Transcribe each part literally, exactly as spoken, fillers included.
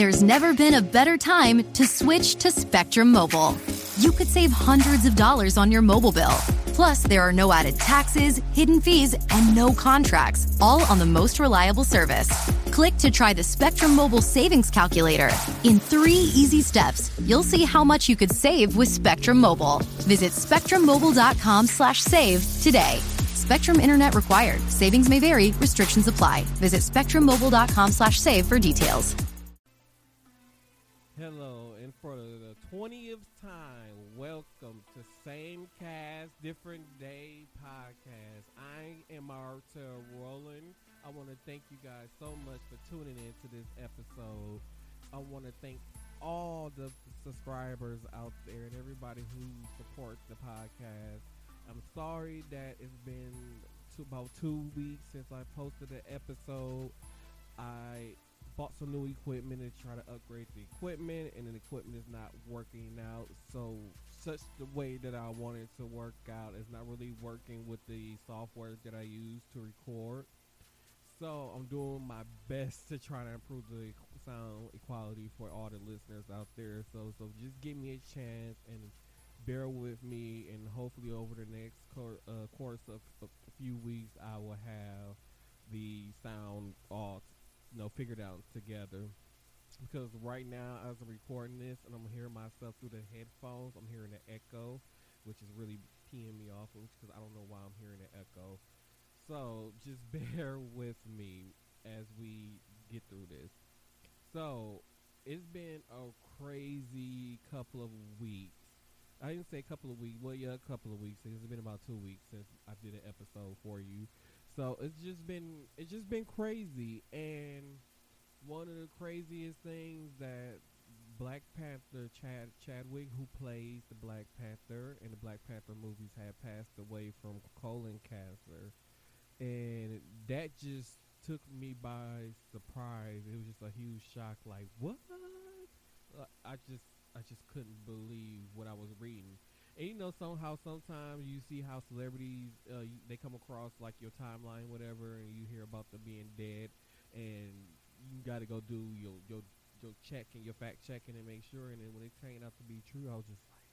There's never been a better time to switch to Spectrum Mobile. You could save hundreds of dollars on your mobile bill. Plus, there are no added taxes, hidden fees, and no contracts, all on the most reliable service. Click to try the Spectrum Mobile Savings Calculator. In three easy steps, you'll see how much you could save with Spectrum Mobile. Visit spectrum mobile dot com slash save today. Spectrum Internet required. Savings may vary. Restrictions apply. Visit spectrum mobile dot com slash save for details. Hello, and for the twentieth time, welcome to Same Cast, Different Day Podcast. I am Artel Roland. I want to thank you guys so much for tuning in to this episode. I want to thank all the subscribers out there and everybody who supports the podcast. I'm sorry that it's been two, about two weeks since I posted an episode. I bought some new equipment and try to upgrade the equipment, and the equipment is not working out so such the way that I wanted to work out. It's not really working with the software that I use to record, so I'm doing my best to try to improve the sound equality for all the listeners out there. So so just give me a chance and bear with me, and hopefully over the next cor- uh, course of a few weeks I will have the sound all No, figured out together, because right now as I'm recording this and I'm hearing myself through the headphones, I'm hearing the echo, which is really peeing me off, because I don't know why I'm hearing the echo. So just bear with me as we get through this. So it's been a crazy couple of weeks. I didn't say a couple of weeks. Well, yeah, a couple of weeks. It's been about two weeks since I did an episode for you. So it's just been it's just been crazy, and one of the craziest things that Black Panther Chad Chadwick, who plays the Black Panther in the Black Panther movies, had passed away from colon cancer, and that just took me by surprise. It was just a huge shock. Like, what? I just I just couldn't believe what I was reading. And you know, somehow, sometimes you see how celebrities, uh, you, they come across like your timeline, whatever, and you hear about them being dead, and you got to go do your, your your check and your fact checking and make sure. And then when it turned out to be true, I was just like,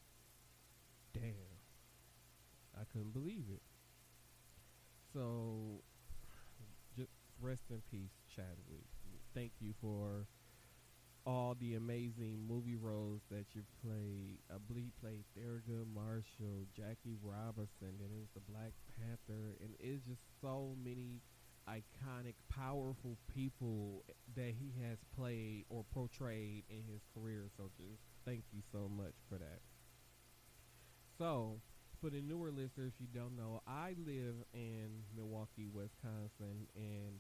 damn, I couldn't believe it. So, just rest in peace, Chadwick. Thank you for all the amazing movie roles that you played. I believe he played Thurgood Marshall, Jackie Robinson, and it was the Black Panther, and it's just so many iconic, powerful people that he has played or portrayed in his career. So just thank you so much for that. So, for the newer listeners, if you don't know, I live in Milwaukee, Wisconsin, and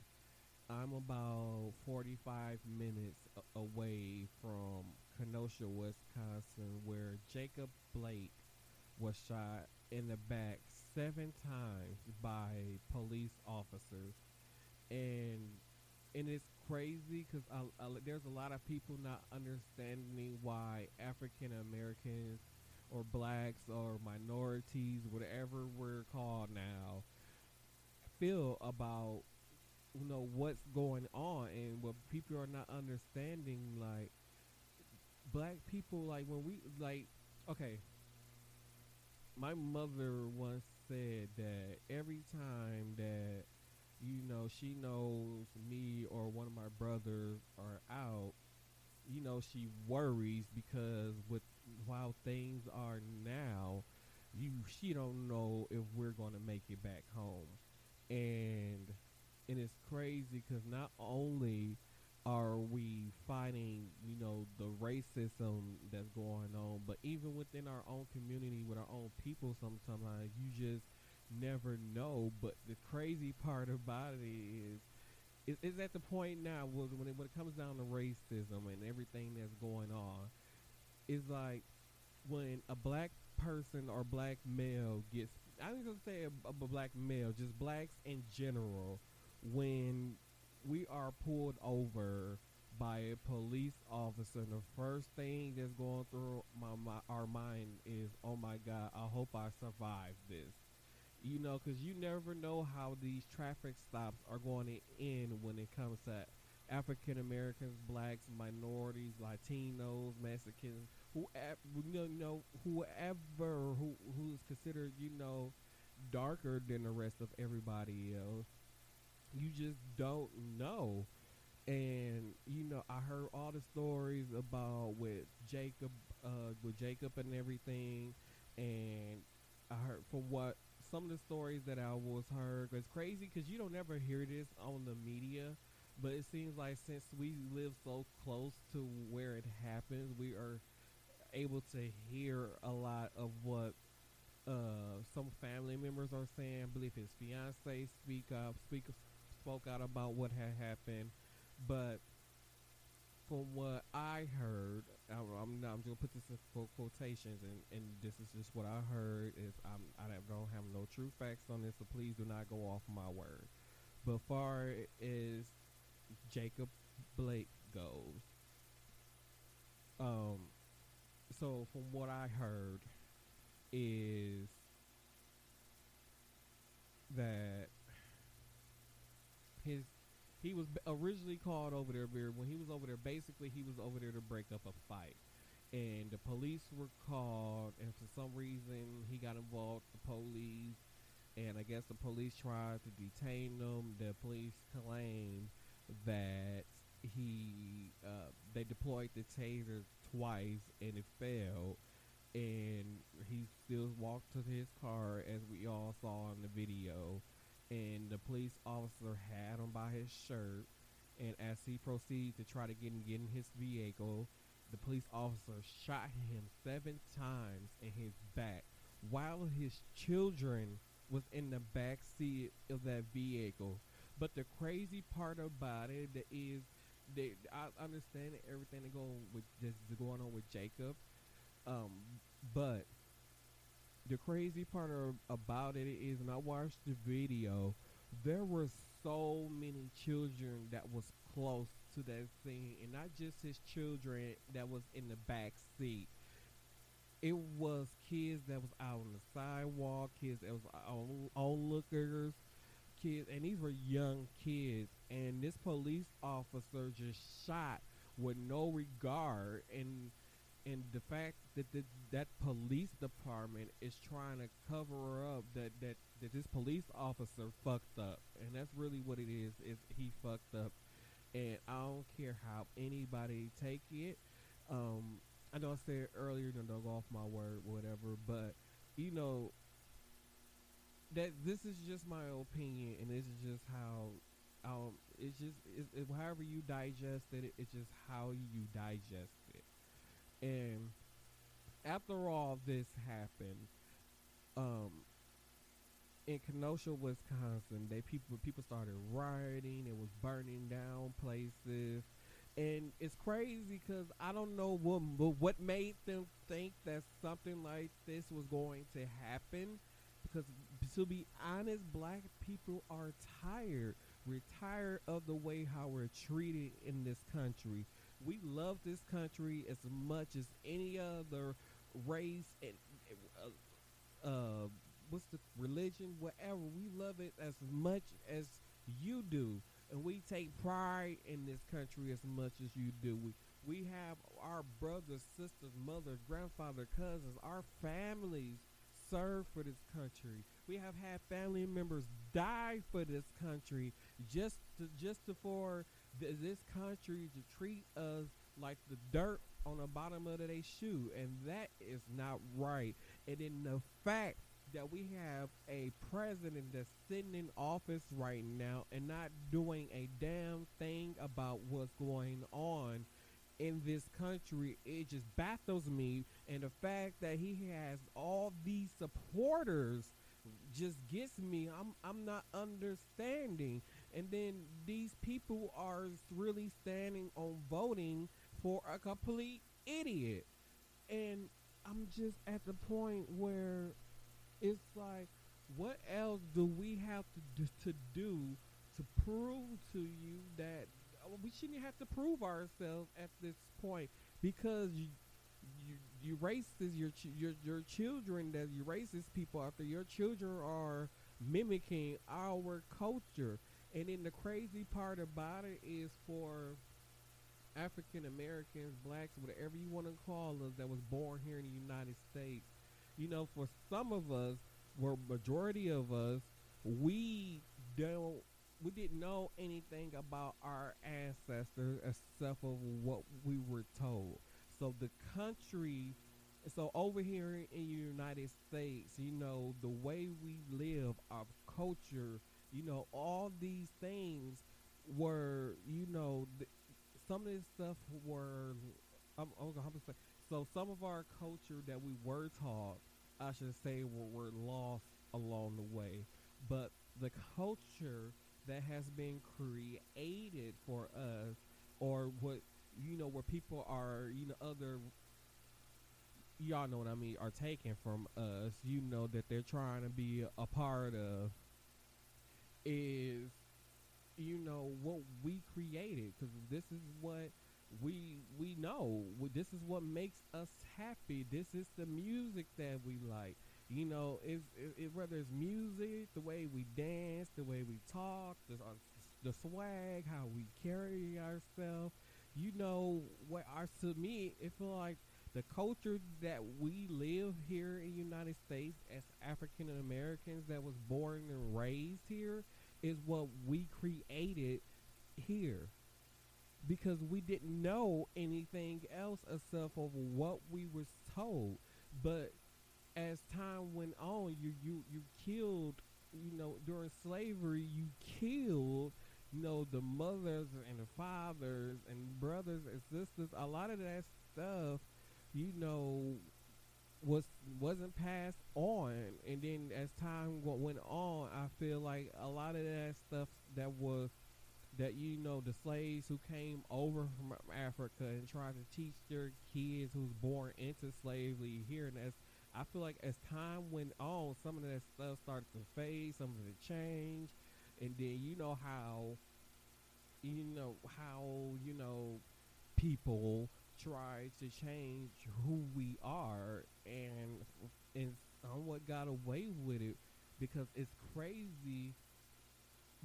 I'm about forty-five minutes a- away from Kenosha, Wisconsin, where Jacob Blake was shot in the back seven times by police officers. And and it's crazy because I, I, there's a lot of people not understanding why African Americans or blacks or minorities, whatever we're called now, feel about know what's going on. And what people are not understanding, like, black people, like, when we, like, okay, my mother once said that every time that, you know, she knows me or one of my brothers are out, you know, she worries, because with how things are now, you she don't know if we're going to make it back home. And And it's crazy because not only are we fighting, you know, the racism that's going on, but even within our own community, with our own people, sometimes you just never know. But the crazy part about it is, it, it's at the point now when it, when it comes down to racism and everything that's going on, it's like when a black person or black male gets, I ain't gonna say a, a black male, just blacks in general, when we are pulled over by a police officer, the first thing that's going through my, my our mind is, oh my God, I hope I survive this. You know, because you never know how these traffic stops are going to end when it comes to African Americans, blacks, minorities, Latinos, Mexicans, whoever, you know, whoever who who's considered, you know, darker than the rest of everybody else. You just don't know. And you know, I heard all the stories about with Jacob, uh, with Jacob and everything, and I heard from what some of the stories that I was heard. It's crazy because you don't ever hear this on the media, but it seems like since we live so close to where it happens, we are able to hear a lot of what uh, some family members are saying. I believe his fiance speak up, speak spoke out about what had happened. But from what I heard, I, I'm, not, I'm just gonna put this in quotations, and, and this is just what I heard. Is I'm, I don't have no true facts on this, so please do not go off my word. But far as Jacob Blake goes, um, so from what I heard is that his. He was b- originally called over there. When he was over there, basically he was over there to break up a fight, and the police were called. And for some reason, he got involved with the police, and I guess the police tried to detain him. The police claimed that he uh, they deployed the taser twice, and it failed. And he still walked to his car, as we all saw in the video. And the police officer had him by his shirt, and as he proceeded to try to get him get in his vehicle, the police officer shot him seven times in his back while his children was in the back seat of that vehicle. But the crazy part about it that is that I understand everything that go with that's going on with Jacob, um, but the crazy part of, about it is, and I watched the video, there were so many children that was close to that scene, and not just his children that was in the back seat. It was kids that was out on the sidewalk, kids that was on, onlookers, kids, and these were young kids. And this police officer just shot with no regard, and And the fact that the, that police department is trying to cover up that, that, that this police officer fucked up. And that's really what it is, is he fucked up. And I don't care how anybody take it. Um, I know I said earlier, don't go off my word, whatever. But, you know, that this is just my opinion. And this is just how, um, it's just, it's, it, however you digest it, it's just how you digest it. And after all this happened, um, in Kenosha, Wisconsin, they people people started rioting. It was burning down places, and it's crazy because I don't know what what made them think that something like this was going to happen. Because to be honest, black people are tired. We're tired of the way how we're treated in this country. We love this country as much as any other race and uh, uh, what's the religion, whatever. We love it as much as you do, and we take pride in this country as much as you do. We we have our brothers, sisters, mothers, grandfather, cousins, our families serve for this country. We have had family members die for this country just to, just to for. This country to treat us like the dirt on the bottom of their shoe, and that is not right. And then the fact that we have a president that's sitting in office right now and not doing a damn thing about what's going on in this country, it just baffles me. And the fact that he has all these supporters just gets me. I'm I'm not understanding. And then these people are really standing on voting for a complete idiot. And I'm just at the point where it's like, what else do we have to do to, do to prove to you that we shouldn't have to prove ourselves at this point? Because you, you, you racist, your, ch- your, your children, that you racist people out there, your children are mimicking our culture. And then the crazy part about it is for African Americans, blacks, whatever you want to call us, that was born here in the United States. You know, for some of us, where majority of us, we don't, we didn't know anything about our ancestors except for what we were told. So the country, so over here in the United States, you know, the way we live, our culture, you know, all these things were, you know, th- some of this stuff were, I'm, I'm gonna say, so some of our culture that we were taught, I should say, were, were lost along the way. But the culture that has been created for us, or what, you know, where people are, you know, other, y'all know what I mean, are taken from us, you know, that they're trying to be a part of, is, you know, what we created, because this is what we we know, this is what makes us happy, this is the music that we like, you know, it's, it, it, whether it's music, the way we dance, the way we talk, the, uh, the swag, how we carry ourselves, you know, what our, to me, it feel like the culture that we live here in the United States as African Americans that was born and raised here is what we created here, because we didn't know anything else except for what we were told. But as time went on, you you you killed, you know, during slavery, you killed, you know, the mothers and the fathers and brothers and sisters. A lot of that stuff, you know, was wasn't passed on. And then as time w- went on, I feel like a lot of that stuff that was, that, you know, the slaves who came over from Africa and tried to teach their kids who's born into slavery here, and as I feel like as time went on, some of that stuff started to fade, some of it changed. And then you know how, you know how, you know, people try to change who we are, and and somewhat got away with it, because it's crazy,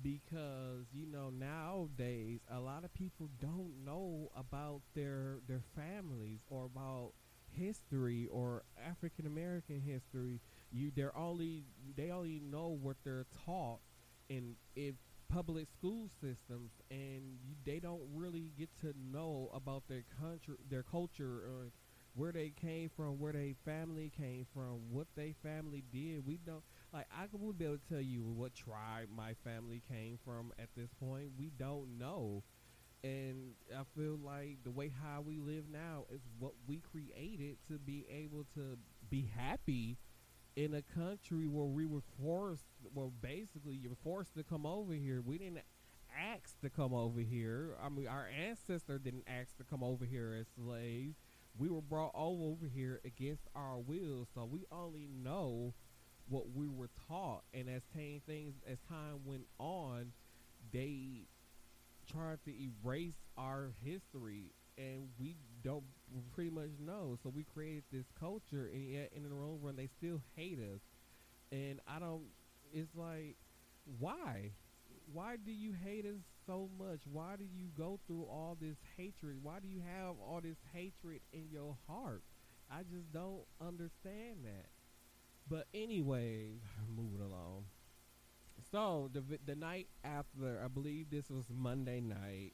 because, you know, nowadays a lot of people don't know about their their families or about history or African American history. You they're only they only know what they're taught in in public school systems, and you, they don't really get to know about their country, their culture, or where they came from, where their family came from, what they family did. We don't, like, I wouldn't be able to tell you what tribe my family came from at this point. We don't know. And I feel like the way how we live now is what we created to be able to be happy in a country where we were forced, well, basically you were forced to come over here. We didn't ask to come over here. I mean, our ancestors didn't ask to come over here as slaves. We were brought all over here against our will, so we only know what we were taught. And as t- things, as time went on, they tried to erase our history, and we don't pretty much know. So we created this culture, and yet in the long run, they still hate us. And I don't, it's like, why? Why do you hate us so much? Why do you go through all this hatred? Why do you have all this hatred in your heart? I just don't understand that. But anyways, moving along. So the the night after, I believe this was Monday night.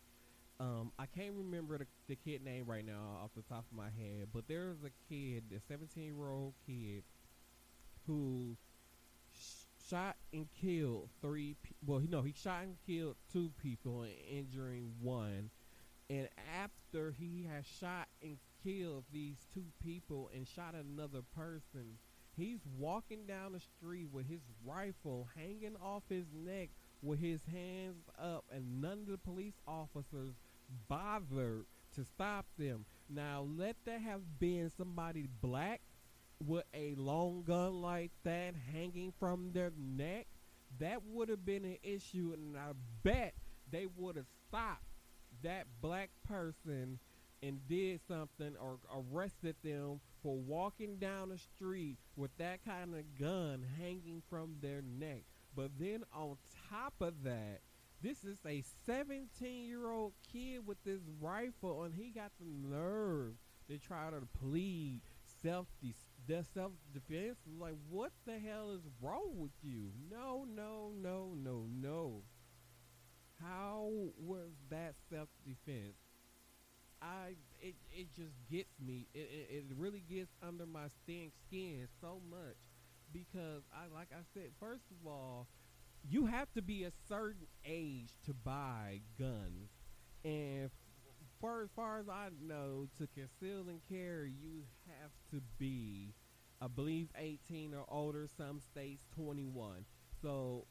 Um, I can't remember the, the kid name right now off the top of my head, but there was a kid, a seventeen-year-old kid, who sh- shot and killed three. Pe- well, no, he shot and killed two people and injuring one. And after he had shot and killed these two people and shot another person, he's walking down the street with his rifle hanging off his neck, with his hands up, and none of the police officers bothered to stop them. Now, let that have been somebody black with a long gun like that hanging from their neck, that would have been an issue, and I bet they would have stopped that black person and did something, or arrested them for walking down the street with that kind of gun hanging from their neck. But then on top of that, This is a seventeen-year-old kid with this rifle, and he got the nerve to try to plead self-de- self-defense. Like, what the hell is wrong with you? No, no, no, no, no. How was that self-defense? I it it just gets me. It, it it really gets under my thin skin so much because I like I said. First of all, you have to be a certain age to buy guns, and for as far as I know, to conceal and carry, you have to be, I believe, eighteen or older. Some states twenty-one. So,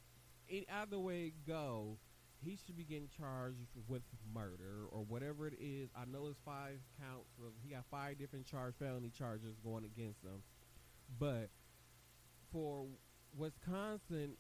it, either way it go. He should be getting charged with murder or whatever it is. I know it's five counts of, he got five different charge felony charges going against him. But for Wisconsin,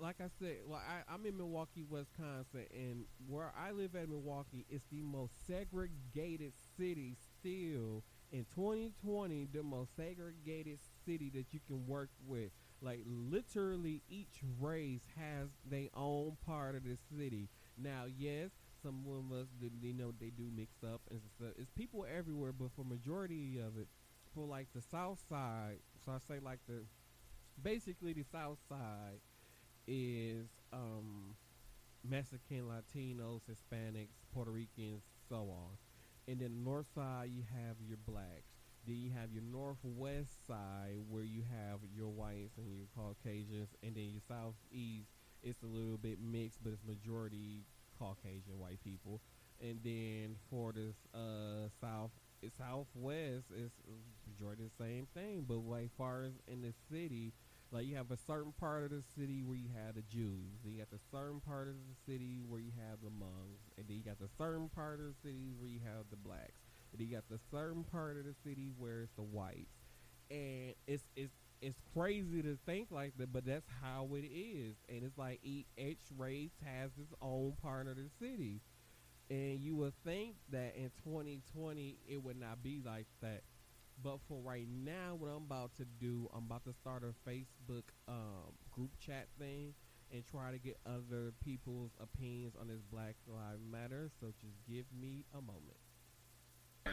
like I said, like I, I'm in Milwaukee, Wisconsin, and where I live at Milwaukee, it's the most segregated city still in twenty twenty. The most segregated city that you can work with. Like, literally, each race has their own part of the city. Now, yes, some of us, you know, they do mix up and stuff. It's people everywhere, but for majority of it, for, like, the south side, so I say, like, the, basically, the south side is um, Mexican, Latinos, Hispanics, Puerto Ricans, so on. And then the north side, you have your blacks. Then you have your northwest side where you have your whites and your Caucasians, and then your southeast, it's a little bit mixed, but it's majority Caucasian white people. And then for this uh, south, southwest, it's majority the same thing, but like far as in the city, like you have a certain part of the city where you have the Jews, then you got the certain part of the city where you have the Hmong, and then you got the certain part of the city where you have the blacks. You got the certain part of the city where it's the whites, and it's it's it's crazy to think like that, but that's how it is. And it's like each, each race has its own part of the city, and you would think that in twenty twenty it would not be like that, but for right now, what I'm about to do, I'm about to start a Facebook um, group chat thing and try to get other people's opinions on this Black Lives Matter. So just give me a moment.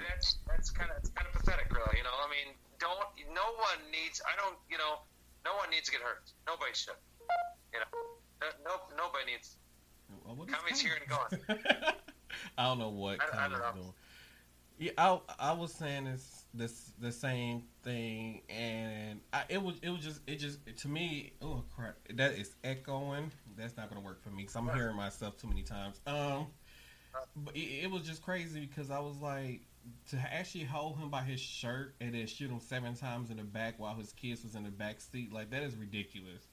That's that's kind of it's kind of pathetic, really. You know, I mean, don't no one needs. I don't. You know, no one needs to get hurt. Nobody should. You know, no, no nobody needs. Well, Comedy's here and gone. I don't know what I, I don't know. Doing. Yeah, I I was saying this this the same thing, and I, it was it was just it just to me. Oh crap! That is echoing. That's not going to work for me because I'm hearing myself too many times. Um, but it, it was just crazy because I was like. To actually hold him by his shirt and then shoot him seven times in the back while his kids was in the back seat, like that is ridiculous.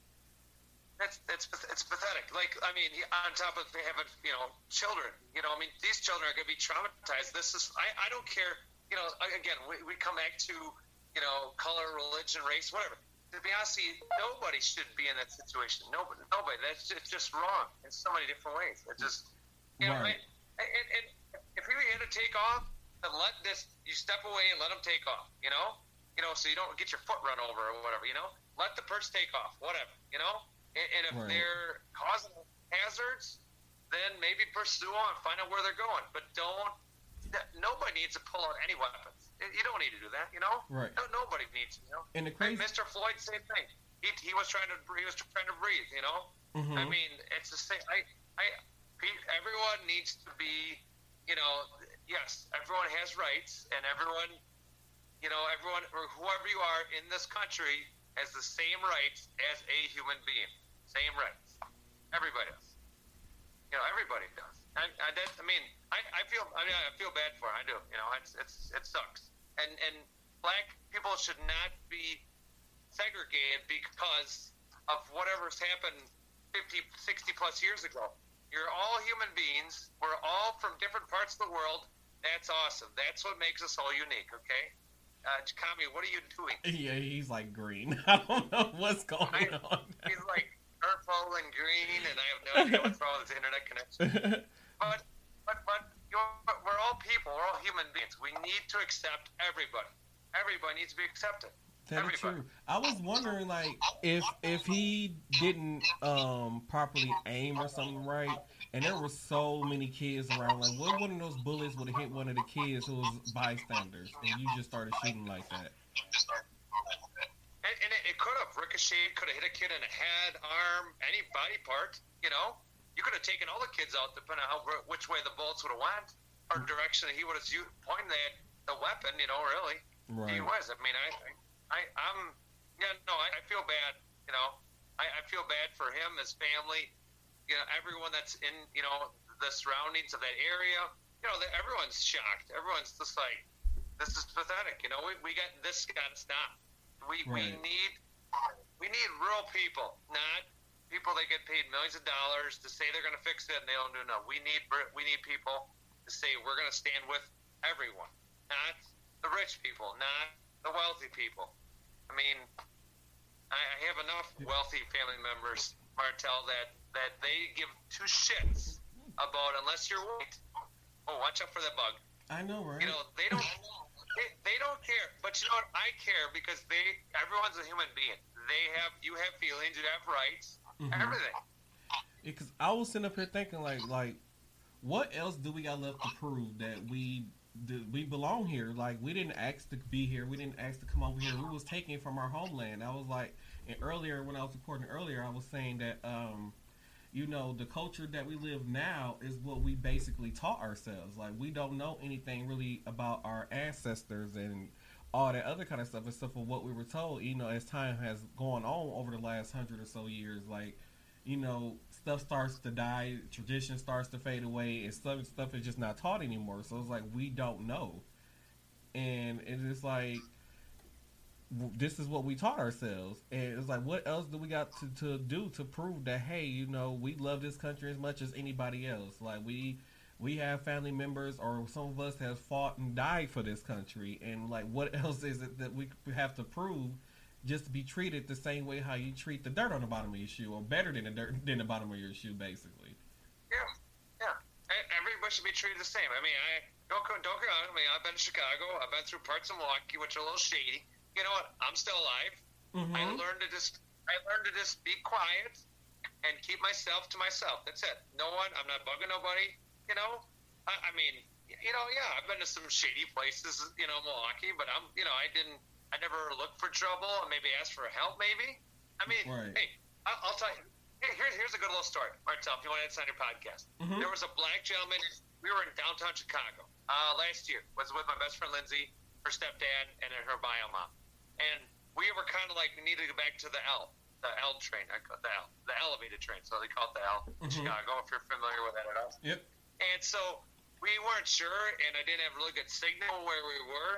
That's it's it's pathetic. Like I mean, on top of having you know children, you know, I mean, these children are going to be traumatized. This is I, I don't care. You know, again, we, we come back to you know color, religion, race, whatever. To be honest, nobody should be in that situation. Nobody, nobody. That's it's just wrong in so many different ways. It just you know, right. I, and, and if we were here to take off. And let this, you step away and let them take off, you know? You know, so you don't get your foot run over or whatever, you know? Let the person take off, whatever, you know? And, and if right. they're causing hazards, then maybe pursue on, find out where they're going. But don't, nobody needs to pull out any weapons. You don't need to do that, you know? Right. No, nobody needs to, you know? And the crazy- Mister Floyd, same thing. He, he was trying to he was trying to breathe, you know? Mm-hmm. I mean, it's the same. I, I, everyone needs to be... You know, yes, everyone has rights, and everyone, you know, everyone or whoever you are in this country has the same rights as a human being. Same rights. Everybody does. You know, everybody does. I, I, that, I mean, I, I feel, I mean, I feel bad for it. I do. You know, it's, it's, it sucks. And and black people should not be segregated because of whatever's happened fifty, sixty plus years ago. You're all human beings. We're all from different parts of the world. That's awesome. That's what makes us all unique, okay? Uh, Chikami, what are you doing? Yeah, he's like green. I don't know what's going I, on. Now. He's like purple and green, and I have no idea what's wrong with his internet connection. But, but, but you're, we're all people. We're all human beings. We need to accept everybody. Everybody needs to be accepted. That's true. I was wondering, like, if if he didn't um, properly aim or something right, And there were so many kids around. Like, what one of those bullets would have hit one of the kids who was bystanders, and you just started shooting like that? And, and it, it could have ricocheted, could have hit a kid in the head, arm, any body part. You know, you could have taken all the kids out, depending on how, which way the bullets would have went, or direction that he would have pointed at the weapon. You know, really, right. He was. I mean, I, I, I'm, yeah, no, I, I feel bad. You know, I, I feel bad for him, his family. You know, everyone that's in, you know, the surroundings of that area, you know, the, everyone's shocked. Everyone's just like, this is pathetic. You know, we, we got this got to stop. We right. we need we need real people, not people that get paid millions of dollars to say they're going to fix it and they don't do enough. We need we need people to say we're going to stand with everyone, not the rich people, not the wealthy people. I mean, I, I have enough wealthy family members, Martell, that. that they give two shits about unless you're white. Oh, watch out for that bug. I know, right? You know, they don't they, they don't care. But you know what? I care because they everyone's a human being. They have you have feelings, you have rights, mm-hmm. everything. Because yeah, I was sitting up here thinking like like what else do we got left to prove that we that we belong here? Like, we didn't ask to be here. We didn't ask to come over here. We was taken from our homeland. I was like, and earlier when I was recording earlier, I was saying that um you know, the culture that we live now is what we basically taught ourselves. Like, we don't know anything really about our ancestors and all that other kind of stuff, except for what we were told, you know, as time has gone on over the last hundred or so years. Like, you know, stuff starts to die, tradition starts to fade away, and stuff, stuff is just not taught anymore. So it's like, we don't know. And it's like, this is what we taught ourselves, and it's like, what else do we got to, to do to prove that, hey, you know, we love this country as much as anybody else? Like, we we have family members, or some of us have fought and died for this country, and like, what else is it that we have to prove just to be treated the same way how you treat the dirt on the bottom of your shoe, or better than the dirt than the bottom of your shoe, basically? Yeah, yeah. Everybody should be treated the same. I mean, I don't don't get on. I mean, I've been to Chicago, I've been through parts of Milwaukee which are a little shady. You know what? I'm still alive. Mm-hmm. I learned to just I learned to just be quiet and keep myself to myself. That's it. No one. I'm not bugging nobody. You know. I, I mean, you know, yeah. I've been to some shady places, you know, Milwaukee, but I'm, you know, I didn't. I never looked for trouble and maybe asked for help. Maybe. I mean, right. hey, I, I'll tell you. Hey, here's here's a good little story, Martell. If you want to sign your podcast, mm-hmm. there was a black gentleman. We were in downtown Chicago uh, last year. I was with my best friend Lindsay, her stepdad, and her bio mom. And we were kind of like, we needed to go back to the L, the L train, I call it the L, the elevated train. So they call it the L in mm-hmm. Chicago, if you're familiar with that at all. Yep. And so we weren't sure, and I didn't have a really good signal where we were.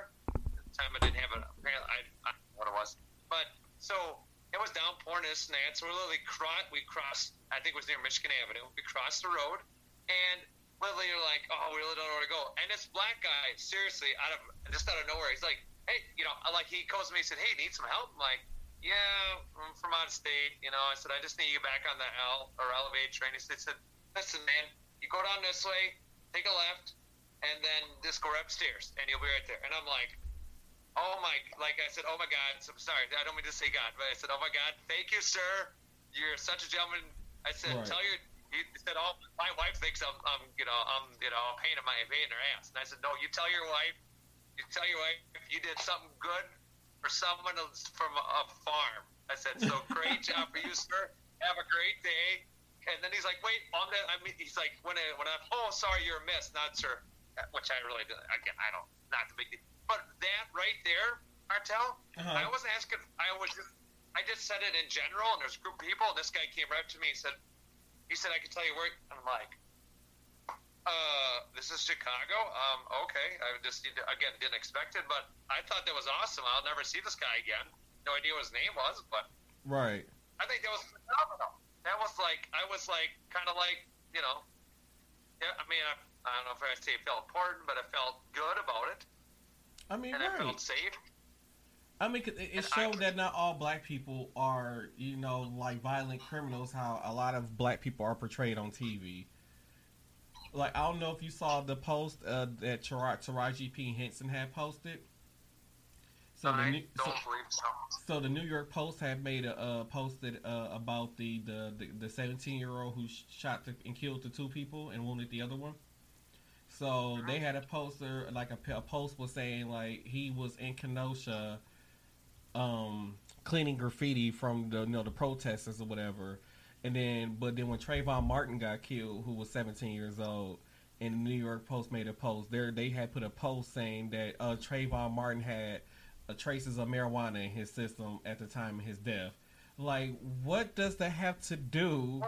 At the time I didn't have it, apparently, I, I don't know what it was. But so it was downpouring this and that. So we literally crossed, we crossed, I think it was near Michigan Avenue. We crossed the road, and literally you're like, oh, we really don't know where to go. And this black guy, seriously, out of just out of nowhere, he's like, hey, you know, like, he calls me and said, hey, need some help? I'm like, yeah, I'm from out of state, you know. I said, I just need you back on the L or elevated train. He said, listen, man, you go down this way, take a left, and then just go right upstairs, and you'll be right there. And I'm like, oh, my, like I said, oh, my God. So I'm sorry, I don't mean to say God, but I said, oh, my God, thank you, sir. You're such a gentleman. I said, right. tell your, he said, oh, my wife thinks I'm, I'm you know, I'm, you know, paying my, paying her ass. And I said, no, you tell your wife. You tell your wife if you did something good for someone from a farm. I said, so great job for you, sir. Have a great day. And then he's like, wait, I'm gonna, I mean, he's like, when, I, when I'm, oh, sorry, you're a miss, not sir. Which I really, again, I don't, not the big deal. But that right there, Martell, uh-huh. I wasn't asking, I was, I just said it in general, and there's a group of people, and this guy came right up to me and said, he said, I can tell you where, and I'm like, Uh, this is Chicago. Um, okay. I just need to, again, didn't expect it, but I thought that was awesome. I'll never see this guy again. No idea what his name was, but right. I think that was phenomenal. That was like, I was like, kind of like, you know, yeah, I mean, I, I don't know if I say it felt important, but I felt good about it. I mean, and right. I felt safe. I mean, it, it showed that not all black people are, you know, like violent criminals, how a lot of black people are portrayed on T V. Like, I don't know if you saw the post uh, that Taraji P. Henson had posted. So the, New, so, so the New York Post had made a uh, posted uh, about the the seventeen-year-old who shot the, and killed the two people and wounded the other one. So mm-hmm. they had a poster, like a, a post was saying, like, he was in Kenosha um, cleaning graffiti from the, you know, the protesters or whatever. And then, but then when Trayvon Martin got killed, who was seventeen years old, and the New York Post made a post, there they had put a post saying that uh, Trayvon Martin had traces of marijuana in his system at the time of his death. Like, what does that have to do?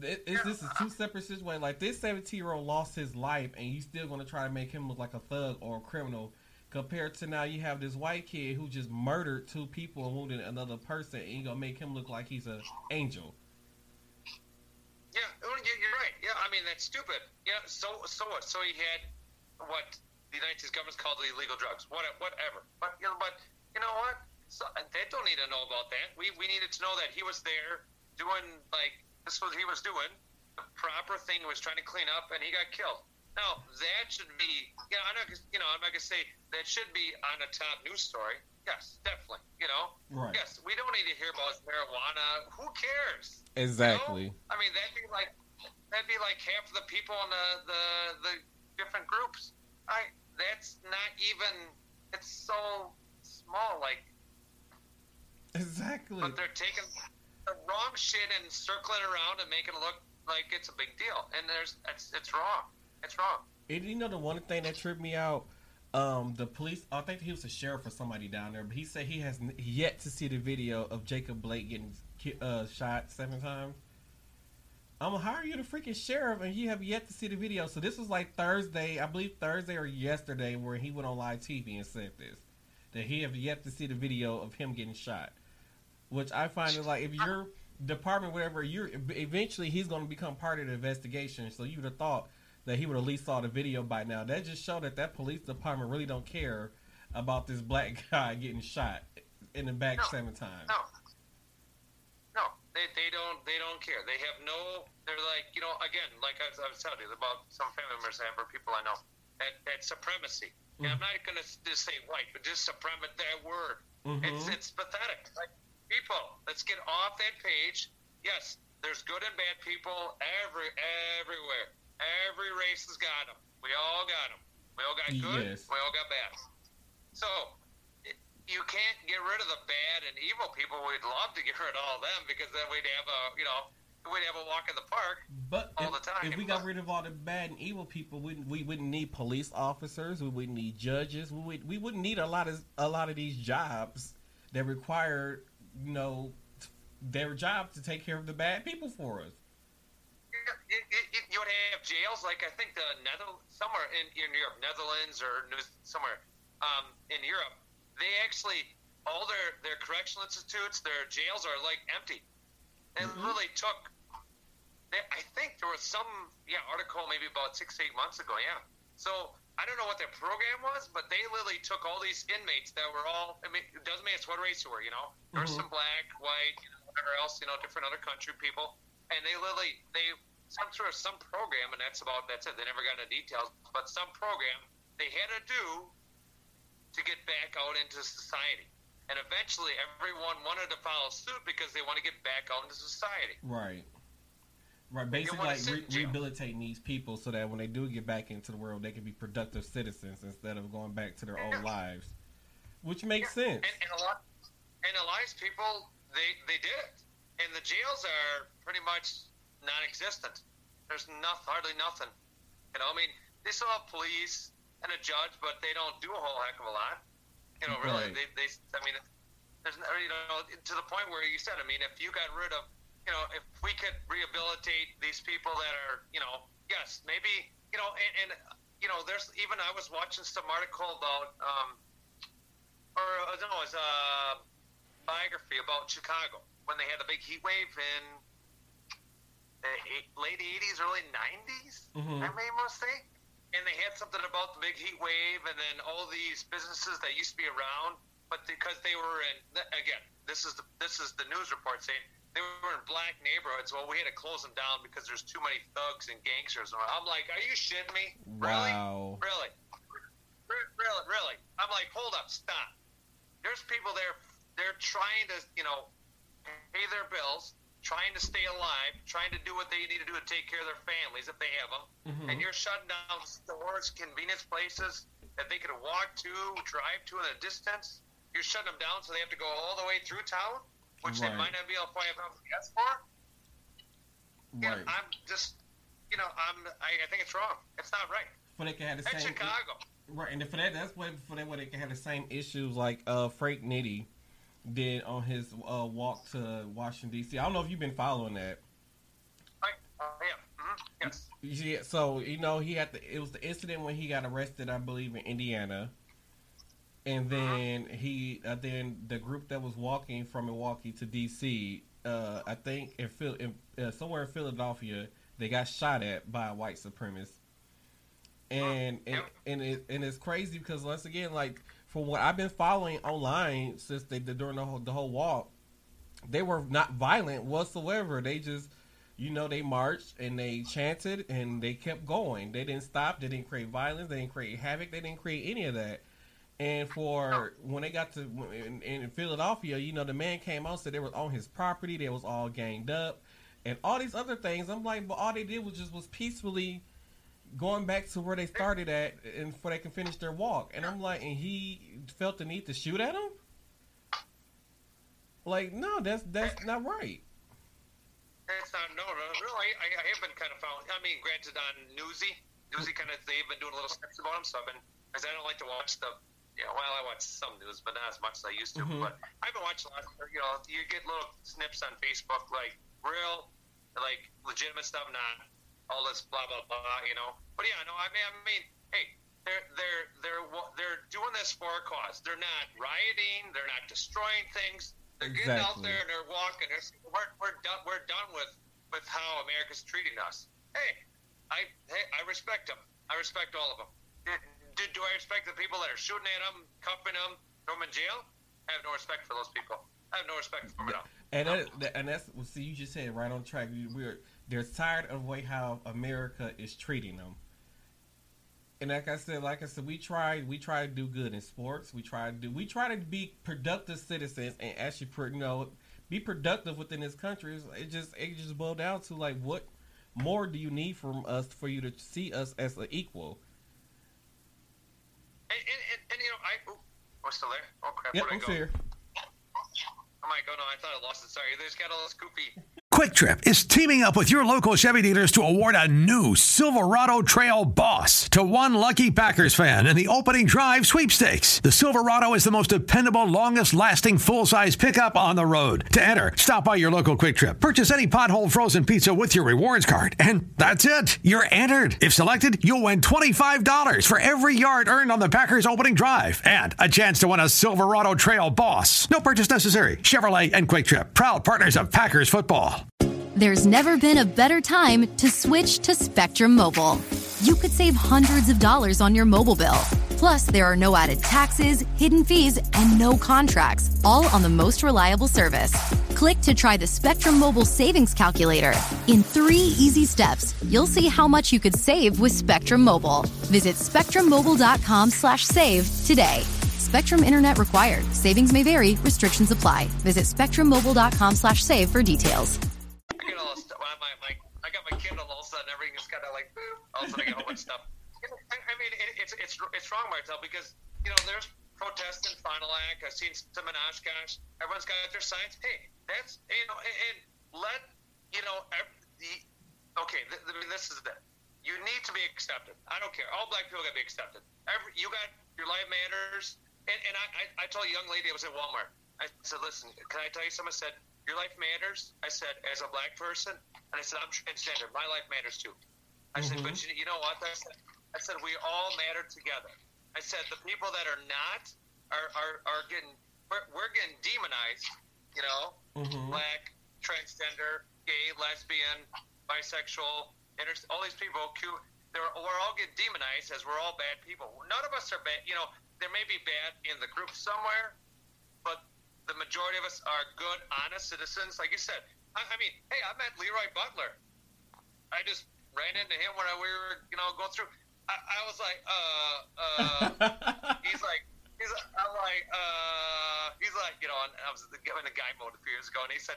Is this a two separate situation? Like, this seventeen-year-old lost his life, and you still going to try to make him look like a thug or a criminal, compared to now you have this white kid who just murdered two people and wounded another person, and you're going to make him look like he's an angel. Yeah, you're right. Yeah, I mean, that's stupid. Yeah, so, so what? So he had, what... the United States government's called illegal drugs. What, whatever. But you know, but you know what? So, they don't need to know about that. We we needed to know that he was there doing, like, this was he was doing the proper thing. He was trying to clean up, and he got killed. Now that should be, you know, I'm not you know I'm not gonna say that should be on a top news story. Yes, definitely. You know, right. Yes, we don't need to hear about marijuana. Who cares? Exactly. You know? I mean, that'd be like that'd be like half the people in the the, the different groups. I. That's not even, it's so small, like. Exactly. But they're taking the wrong shit and circling around and making it look like it's a big deal. And there's, it's, it's wrong. It's wrong. And you know the one thing that tripped me out? Um, the police, I think he was a sheriff or somebody down there, but he said he has yet to see the video of Jacob Blake getting uh, shot seven times. I'm going to hire you the freaking sheriff, and you have yet to see the video. So this was like Thursday, I believe Thursday or yesterday, where he went on live T V and said this, that he have yet to see the video of him getting shot, which I find is like, if your department, whatever, you're eventually he's going to become part of the investigation. So you would have thought that he would at least saw the video by now. That just showed that that police department really don't care about this black guy getting shot in the back no, seven times. No. They they don't they don't care. They have no. They're like, you know, again, like I was, I was telling you about some family members I have or people I know. That that supremacy. Mm-hmm. Yeah, I'm not gonna just say white, but just supremacy. That word. Mm-hmm. It's it's pathetic. Like, people, let's get off that page. Yes, there's good and bad people every everywhere. Every race has got them. We all got them. We all got good. Yes. We all got bad. So. You can't get rid of the bad and evil people. We'd love to get rid of all of them, because then we'd have a, you know, we'd have a walk in the park but all if, the time. If we got rid of all the bad and evil people, we, we wouldn't need police officers. We wouldn't need judges. We would, we wouldn't need a lot of a lot of these jobs that require, you know, their job to take care of the bad people for us. You, you, you would have jails, like I think the Nether somewhere in, in Europe, Netherlands or somewhere um, in Europe. They actually, all their, their correctional institutes, their jails are, like, empty. They mm-hmm. really took, they, I think there was some, yeah, article maybe about six, eight months ago, yeah. So, I don't know what their program was, but they literally took all these inmates that were all, I mean, it doesn't matter what race you were, you know. There was mm-hmm. some black, white, you know, whatever else, you know, different other country people. And they literally, they, some sort of some program, and that's about, that's it. They never got into details, but some program they had to do to get back out into society. And eventually everyone wanted to follow suit because they want to get back out into society. Right. Right, basically like re- rehabilitating these people so that when they do get back into the world, they can be productive citizens instead of going back to their yeah. old lives. Which makes yeah. sense. And, and, a lot, and a lot of people, they, they did it. And the jails are pretty much non-existent. There's nothing, hardly nothing. You know, I mean, they still have police and a judge, but they don't do a whole heck of a lot. You know, really, right. they, they, I mean, there's, you know, to the point where you said, I mean, if you got rid of, you know, if we could rehabilitate these people that are, you know, yes, maybe, you know, and, and you know, there's, even I was watching some article about, um, or no, it was a biography about Chicago, when they had the big heat wave in the eight, late eighties, early nineties, mm-hmm. I may must say. And they had something about the big heat wave and then all these businesses that used to be around, but because they were in, again, this is the, this is the news report saying they were in black neighborhoods. Well, we had to close them down because there's too many thugs and gangsters. I'm like, are you shitting me? Really? Wow. Really? Really? Really? I'm like, hold up, stop. there's people there, they're trying to, you know, pay their bills, trying to stay alive, trying to do what they need to do to take care of their families if they have them. Mm-hmm. And you're shutting down stores, convenience places that they could walk to, drive to in a distance. You're shutting them down so they have to go all the way through town, which right. they might not be able to find out what to ask for. Right. Yeah, I'm just, you know, I'm, I, I think it's wrong. It's not right. But they can have the same. In Chicago. Right, and for that, that's what for that where they can have the same issues like uh, Frank Nitti did on his uh, walk to Washington D C. I don't know if you've been following that. Right. Uh, yeah. Mm-hmm. Yes. Yeah. So you know he had the it was the incident when he got arrested, I believe, in Indiana, and then uh-huh. he uh, then the group that was walking from Milwaukee to D C, uh, I think in, Phil- in uh, somewhere in Philadelphia, they got shot at by a white supremacist. And and and, it, and it's crazy because once again, like from what I've been following online since they did during the whole the whole walk, they were not violent whatsoever. They just, you know, they marched and they chanted and they kept going. They didn't stop. They didn't create violence. They didn't create havoc. They didn't create any of that. And for when they got to in, in Philadelphia, you know, the man came out, said they were on his property. They was all ganged up, and all these other things. I'm like, but all they did was just was peacefully going back to where they started at, and before they can finish their walk, and I'm like, and he felt the need to shoot at him. Like, no, that's that's not right. That's not no, no, no. I, I I have been kind of following. I mean, granted, on Newsy, Newsy kind of they've been doing little snips about him. So I've been, because I don't like to watch the, you know, well, I watch some news, but not as much as I used to. Mm-hmm. But I've been watching a lot. You know, you get little snips on Facebook, like real, like legitimate stuff, not all this blah blah blah, you know. But yeah, no, I mean, I mean, hey, they're they're they're they're doing this for a cause. They're not rioting. They're not destroying things. They're getting exactly. out there and they're walking. They're, we're we're done. We're done with, with how America's treating us. Hey, I hey, I respect them. I respect all of them. Do, do I respect the people that are shooting at them, cuffing them, throwing them in jail? I have no respect for those people. I have no respect for them. And no. that, and that's see, you just said right on track. We're They're tired of the way how America is treating them. And like I said, like I said, we try, we try to do good in sports. We try to do, we try to be productive citizens and actually, you know, be productive within this country. It just, it just boiled down to like, what more do you need from us for you to see us as an equal? And, and, and, and you know, I, we're still there. Oh crap, yep, where'd I go? I'm here. Oh my God, no, I thought I lost it. Sorry, there's got all this goofy. Quick Trip is teaming up with your local Chevy dealers to award a new Silverado Trail Boss to one lucky Packers fan in the opening drive sweepstakes. The Silverado is the most dependable, longest-lasting, full-size pickup on the road. To enter, stop by your local Quick Trip, purchase any pothole frozen pizza with your rewards card, and that's it. You're entered. If selected, you'll win twenty-five dollars for every yard earned on the Packers opening drive and a chance to win a Silverado Trail Boss. No purchase necessary. Chevrolet and Quick Trip, proud partners of Packers football. There's never been a better time to switch to Spectrum Mobile. You could save hundreds of dollars on your mobile bill. Plus, there are no added taxes, hidden fees, and no contracts, all on the most reliable service. Click to try the Spectrum Mobile Savings Calculator. In three easy steps, you'll see how much you could save with Spectrum Mobile. Visit spectrum mobile dot com slash save today. Spectrum Internet required. Savings may vary. Restrictions apply. Visit spectrum mobile dot com slash save for details. My, my, I got my Kindle all of a sudden, everything's kind of like, boop, all of a sudden I got a whole bunch of stuff. I, I mean, it, it's it's it's wrong, Martel, because, you know, there's protests in Fond du Lac. I've seen some in Oshkosh. Everyone's got their signs. Hey, that's, you know, and, and let, you know, every, the, okay, th- th- this is it. You need to be accepted. I don't care. All black people got to be accepted. Every, you got your life matters. And, and I, I, I told a young lady, I was at Walmart. I said, listen, can I tell you something? I said, your life matters. I said, as a black person, and I said, I'm transgender. My life matters too. I mm-hmm. said, but you, you know what? I said, I said, we all matter together. I said, the people that are not are are, are getting we're, we're getting demonized. You know, mm-hmm. black, transgender, gay, lesbian, bisexual, inter- all these people. They're we're all getting demonized as we're all bad people. None of us are bad. You know, there may be bad in the group somewhere, but the majority of us are good, honest citizens. Like you said, I, I mean, hey, I met Leroy Butler. I just ran into him when I, we were, you know, going through. I, I was like, uh, uh, he's like, he's, I'm like, uh, and I was in a guy mode a few years ago, and he said,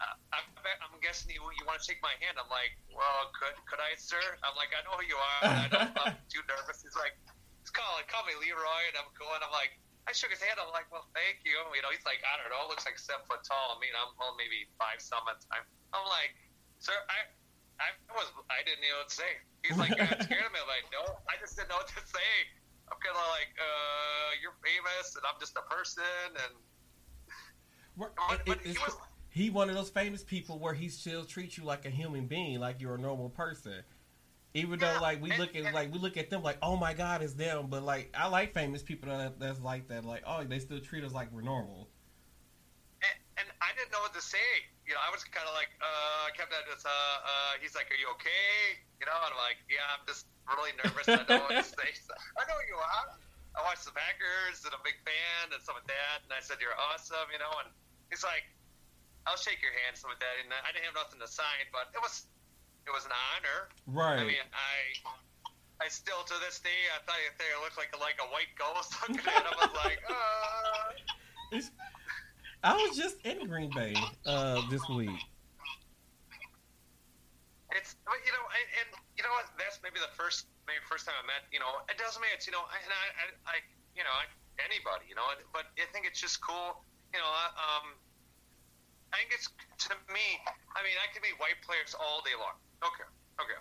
uh, I'm, I'm guessing you, you want to shake my hand. I'm like, well, could could I, sir? I'm like, I know who you are, and I don't, I'm too nervous. He's like, he's calling, call me Leroy, and I'm cool, and I'm like, I shook his hand. I'm like, well, thank you. You know, he's like, I don't know, looks like seven foot tall. I mean, I'm well, maybe five some at the time. I'm like, sir, I, I was, I didn't know what to say. He's like, you're not scared of me. I'm like, no, I just didn't know what to say. I'm kind of like, uh, you're famous, and I'm just a person, and. Well, but, but he was. He one of those famous people where he still treats you like a human being, like you're a normal person. Even yeah, though, like, we and, look at and, like we look at them like, oh my God, it's them. But like, I like famous people that, that's like that. Like, oh, they still treat us like we're normal. And, and I didn't know what to say. You know, I was kind of like, uh, I kept at this. Uh, uh, he's like, "Are you okay?" You know, and I'm like, "Yeah, I'm just really nervous. I don't know what to say." So, I know you are. I watch the Packers, and I'm a big fan, and stuff like that. And I said, "You're awesome," you know. And he's like, "I'll shake your hand," stuff like that. And I didn't have nothing to sign, but it was. It was an honor. Right. I mean, I, I still to this day, I thought I think I looked like a, like a white ghost looking at it. I was like, uh. It's, I was just in Green Bay uh, this week. It's you know, and, and you know what? That's maybe the first, maybe first time I met. You know, it doesn't mean it's you know, and I, I, I you know, I, anybody, you know, but I think it's just cool. You know, I, um, I think it's to me. I mean, I could meet white players all day long. Okay, okay,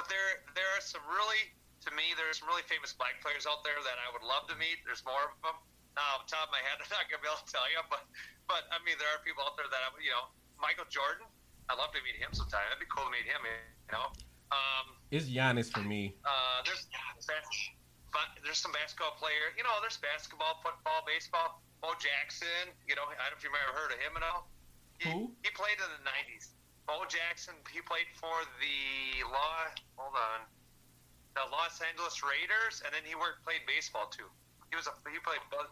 but there, there are some really, to me, there's some really famous black players out there that I would love to meet. There's more of them. Now, off the top of my head, I'm not gonna be able to tell you, but, but I mean, there are people out there that I, you know, Michael Jordan. I'd love to meet him sometime. It'd be cool to meet him. You know, um, it's Giannis for me. Uh, there's, but there's some basketball player. You know, there's basketball, football, baseball. Bo Jackson. You know, I don't know if you've ever heard of him at all. He, Who? He played in the nineties. Bo Jackson, he played for the law. Hold on, the Los Angeles Raiders, and then he worked played baseball too. He was a he played both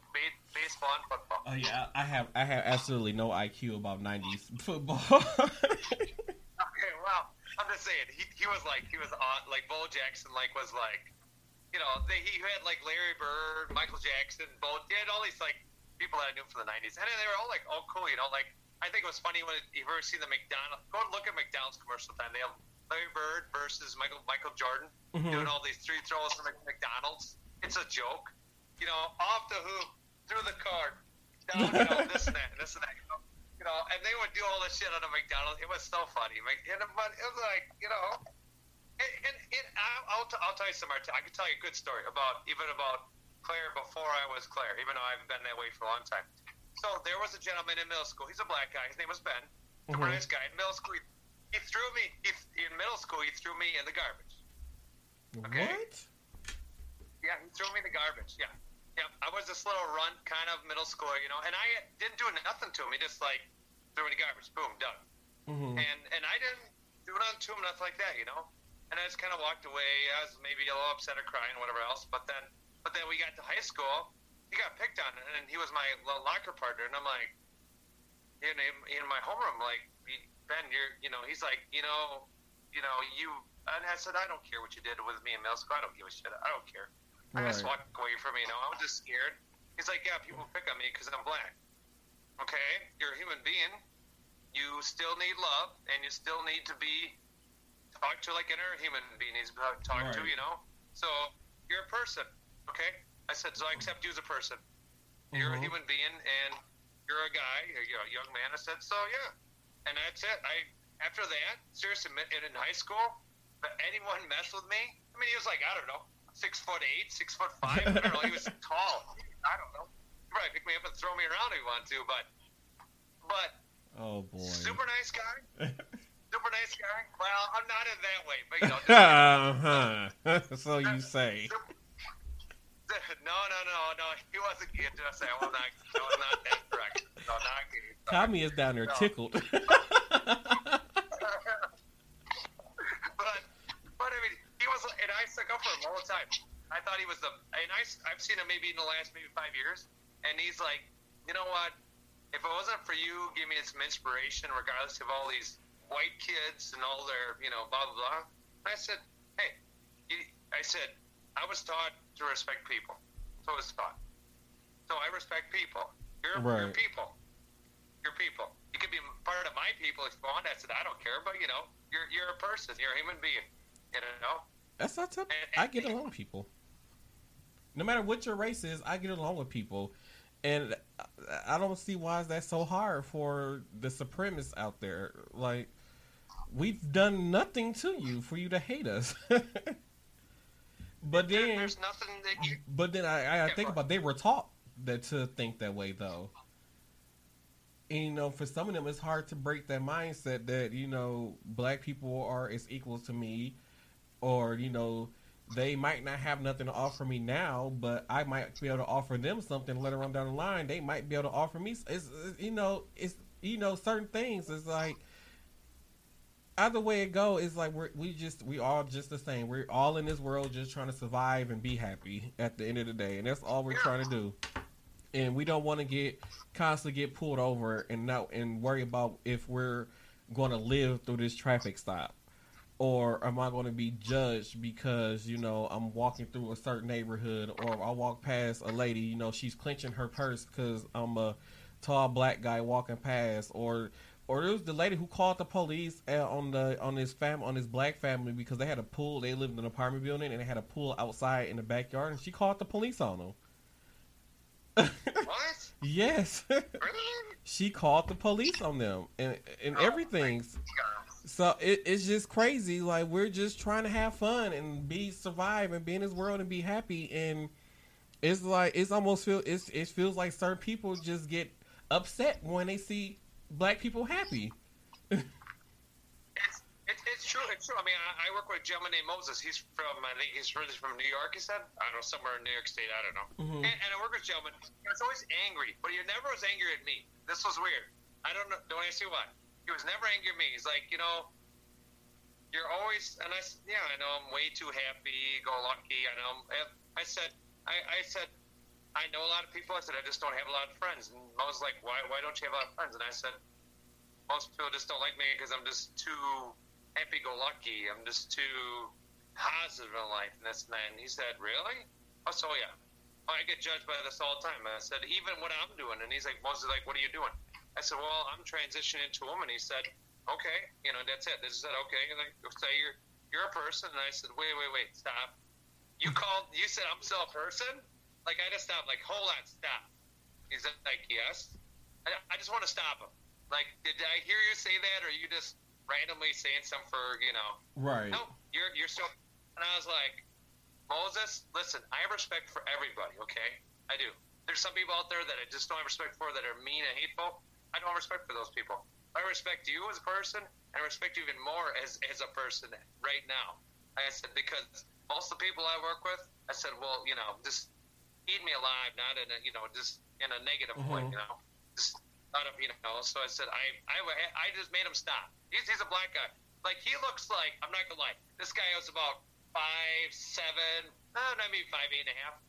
baseball and football. Oh yeah, I have I have absolutely no I Q about nineties football. Okay, well, I'm just saying he he was like he was on, like Bo Jackson like was like, you know, they, he had like Larry Bird, Michael Jackson, Bo, he had all these like people that I knew from the nineties, and they were all like, oh cool, you know, like. I think it was funny when you've ever seen the McDonald's. Go look at McDonald's commercial time. They have Larry Bird versus Michael Michael Jordan mm-hmm. doing all these three throws from McDonald's. It's a joke, you know, off the hoop, through the card, down, you know, this and that, and this and that, you know, you know. And they would do all this shit on a McDonald's. It was so funny, and it was like, you know, and, and, and I'll I'll tell you some. I can tell you a good story about even about Claire before I was Claire, even though I've been that way for a long time. So there was a gentleman in middle school. He's a black guy. His name was Ben. The mm-hmm. brightest guy in middle school. He, he threw me he, in middle school. He threw me in the garbage. Okay? What? Yeah, he threw me in the garbage. Yeah, yeah. I was this little runt kind of middle schooler, you know, and I didn't do nothing to him. He just like threw me in the garbage. Boom, done. Mm-hmm. And and I didn't do nothing to him, nothing like that, you know. And I just kind of walked away. I was maybe a little upset or crying, whatever else. But then but then we got to high school. He got picked on, and he was my locker partner, and I'm like, in, in my homeroom, like, Ben, you're, you know, he's like, you know, you know, you, and I said, I don't care what you did with me in middle school, I don't give a shit, I don't care. Right. I just walked away from you, you know, I was just scared. He's like, yeah, people pick on me because I'm black. Okay, you're a human being, you still need love, and you still need to be talked to like another human being needs to be talked right. to, you know, so you're a person, okay? I said, so I accept you as a person. You're mm-hmm. a human being, and you're a guy, or you're a young man. I said, so yeah. And that's it. I after that, seriously, in high school, if anyone messed with me, I mean, he was like, I don't know, six foot eight, six foot five. I don't know, he was tall. I don't know. He'd probably pick me up and throw me around if he wanted to, but, but, oh boy, super nice guy. Super nice guy. Well, I'm not in that way, but you know. Uh-huh. So you say. Super, No, no, no, no. He wasn't kidding. I said, well, not, no, not that correct. No, not kidding. Sorry. Tommy is down there no. tickled. but, but I mean, he was, and I stuck up for him all the time. I thought he was the, and I, I've seen him maybe in the last maybe five years, and he's like, you know what? If it wasn't for you, give me some inspiration, regardless of all these white kids and all their, you know, blah, blah, blah. And I said, hey, I said, I was taught to respect people. So I was taught. So I respect people. You're, right. you're people. your people. You could be part of my people if you want. I said, I don't care, but, you know, you're you're a person. You're a human being, you know? That's not tough. I get along with people. No matter what your race is, I get along with people. And I don't see why is that so hard for the supremacists out there. Like, we've done nothing to you for you to hate us. But then, there's nothing that you. But then I, I think about they were taught that to think that way though. And you know, for some of them, it's hard to break that mindset that you know black people are as equal to me, or you know they might not have nothing to offer me now, but I might be able to offer them something later on down the line. They might be able to offer me. It's, it's you know it's you know certain things. It's like. Either way it go, it's like we're we just we all just the same. We're all in this world just trying to survive and be happy at the end of the day, and that's all we're trying to do. And we don't want to get constantly get pulled over and not and worry about if we're going to live through this traffic stop, or am I going to be judged because you know I'm walking through a certain neighborhood, or I walk past a lady, you know she's clenching her purse because I'm a tall black guy walking past, or. Or there was the lady who called the police on the on his fam on his black family because they had a pool. They lived in an apartment building and they had a pool outside in the backyard, and she called the police on them. What? Yes. Really? She called the police on them and and oh, everything. So it, it's just crazy. Like we're just trying to have fun and be survive and be in this world and be happy. And it's like it's almost feel it's it feels like certain people just get upset when they see. Black people happy. it's, it's it's true. It's true. I mean, I, I work with a gentleman named Moses. He's from I think he's really from New York. He said I don't know somewhere in New York State. I don't know. Mm-hmm. And, and I work with a gentleman. He was always angry, but he never was angry at me. This was weird. I don't know. Don't ask me why. He was never angry at me. He's like, you know, you're always. And I said, yeah, I know. I'm way too happy, go lucky. I know. I'm, I said. I, I said. I know a lot of people. I said, I just don't have a lot of friends. And I was like, why Why don't you have a lot of friends? And I said, most people just don't like me because I'm just too happy-go-lucky. I'm just too positive in life. And this and that. And he said, really? I said, oh, yeah. I get judged by this all the time. And I said, even what I'm doing. And he's like, Moses is like, what are you doing? I said, well, I'm transitioning to a woman. He said, okay. You know, that's it. They just said, okay. And I said, you're, you're a person. And I said, wait, wait, wait, stop. You called, you said I'm still a person? Like, I just stopped, like, hold on, stop. He's like, yes. I, I just want to stop him. Like, did I hear you say that, or are you just randomly saying something for, you know? Right. No, you're, you're so... And I was like, Moses, listen, I have respect for everybody, okay? I do. There's some people out there that I just don't have respect for that are mean and hateful. I don't have respect for those people. I respect you as a person, and I respect you even more as, as a person right now. I said, because most of the people I work with, I said, well, you know, just... eat me alive, not in a, you know, just in a negative mm-hmm. way, you know, just out of, you know, so I said, I, I, I just made him stop. He's, he's a black guy. Like, he looks like, I'm not gonna lie, this guy was about five, seven, no, not maybe five, eight and a half.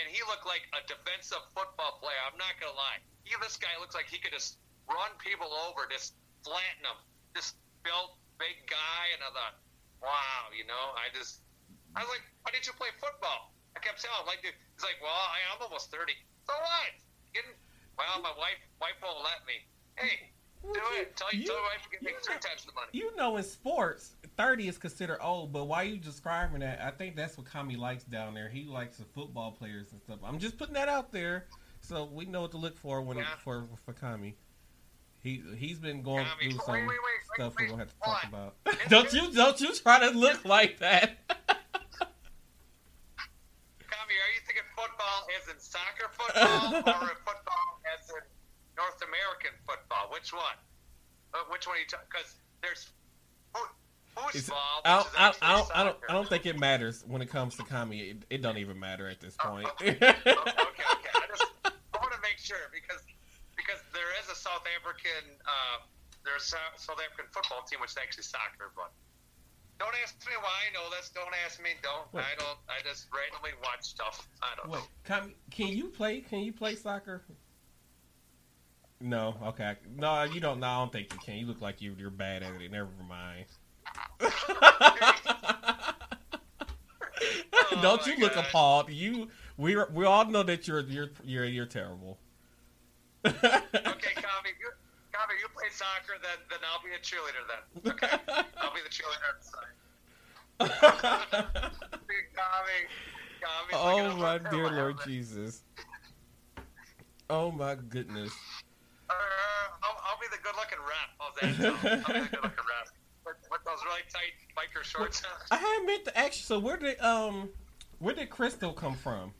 And he looked like a defensive football player. I'm not gonna lie. He, this guy looks like he could just run people over, just flatten them, just built big guy. And I thought, wow, you know, I just, I was like, why didn't you play football? I kept telling him, like, dude, he's like, well, I, I'm almost thirty. So what? Getting, well, my wife wife won't let me. Hey, do you, it. Tell, you, tell your wife to get me three times the money. You know, in sports, thirty is considered old, but why are you describing that? I think that's what Kami likes down there. He likes the football players and stuff. I'm just putting that out there so we know what to look for when yeah. it, for, for Kami. He, he's been going Kami. through some wait, wait, wait, stuff wait, wait, we're going to have to talk on. about. don't, you, don't you try to look like that. Football as in soccer football or football as in North American football? Which one? Uh, which one are you talking? Because there's football. I don't, I, I, don't, I, don't, I don't think it matters when it comes to comedy. It, it don't even matter at this point. Oh, okay. okay, okay, okay. I just I want to make sure because because there is a South African uh, there's a South African football team which is actually soccer, but. Don't ask me why I know this. Don't ask me. Don't. Wait. I don't. I just randomly watch stuff. I don't Wait, know. Can, can you play? Can you play soccer? No. Okay. No, you don't. No, I don't think you can. You look like you, you're bad at it. Never mind. oh don't you look God. appalled? You. We. We all know that you're. You're. You're. You're terrible. okay, Kami. You, God, if you play soccer, then then I'll be a cheerleader then. Okay, I'll be the cheerleader. Tommy, Tommy, oh my dear Lord happened. Jesus! Oh my goodness! Uh, I'll, I'll be the good-looking rep. I'll, I'll be the good-looking rep with, with those really tight biker shorts. I had meant to ask you. So where did um where did Crystal come from?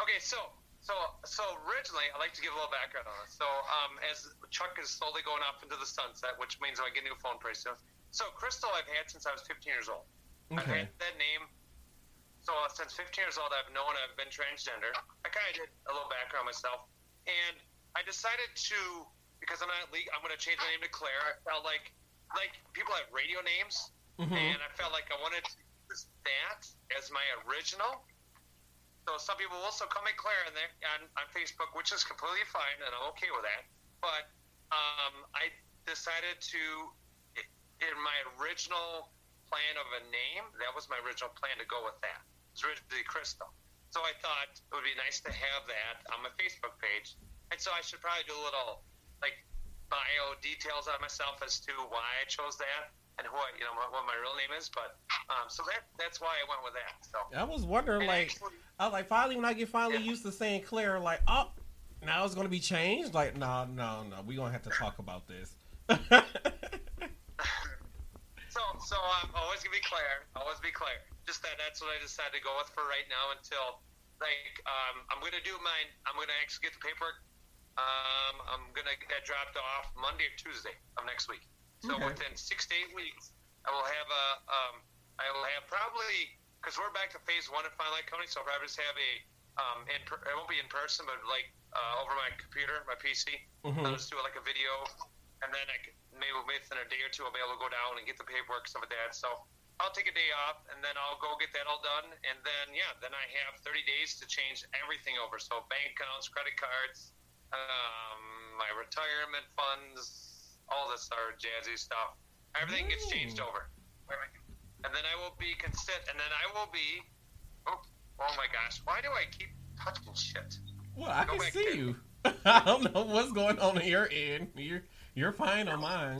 Okay, so. So, so originally, I'd like to give a little background on this. So, um, as Chuck is slowly going off into the sunset, which means I get a new phone pretty soon. So, Crystal I've had since I was fifteen years old. Okay. I've had that name. So, uh, since fifteen years old, I've known I've been transgender. I kind of did a little background myself. And I decided to, because I'm not legal, I'm going to change my name to Claire. I felt like, like people have radio names. Mm-hmm. And I felt like I wanted to use that as my original. So some people will still call me Claire in there on, on Facebook, which is completely fine, and I'm okay with that. But um, I decided to, in my original plan of a name, that was my original plan to go with that. It's originally Crystal. So I thought it would be nice to have that on my Facebook page. And so I should probably do a little, like, bio details on myself as to why I chose that. And who I, you know, what my real name is, but um, so that that's why I went with that. So I was wondering, and like, actually, I was like, finally when I get finally yeah. used to saying Claire, like, oh, now it's gonna be changed. Like, no, no, no, we are gonna have to talk about this. so, so I'm always gonna be Claire, always be Claire. Just that that's what I decided to go with for right now until, like, um, I'm gonna do mine. I'm gonna actually get the paperwork. Um, I'm gonna get dropped off Monday or Tuesday of next week. So okay. Within six to eight weeks, I will have a, um, I will have probably, because we're back to phase one of Fine Light Company, so I'll probably just have a, um, in per, it won't be in person, but like uh, over my computer, my P C. Mm-hmm. I'll just do like a video, and then I could, maybe within a day or two, I'll be able to go down and get the paperwork, stuff like that. So I'll take a day off, and then I'll go get that all done, and then, yeah, then I have thirty days to change everything over. So bank accounts, credit cards, um, my retirement funds, all this our jazzy stuff. Everything gets changed over. And then I will be consent. And then I will be. Oh, oh my gosh! Why do I keep touching shit? Well, I Go can see there. You. I don't know what's going on in your end. You're you're fine on mine.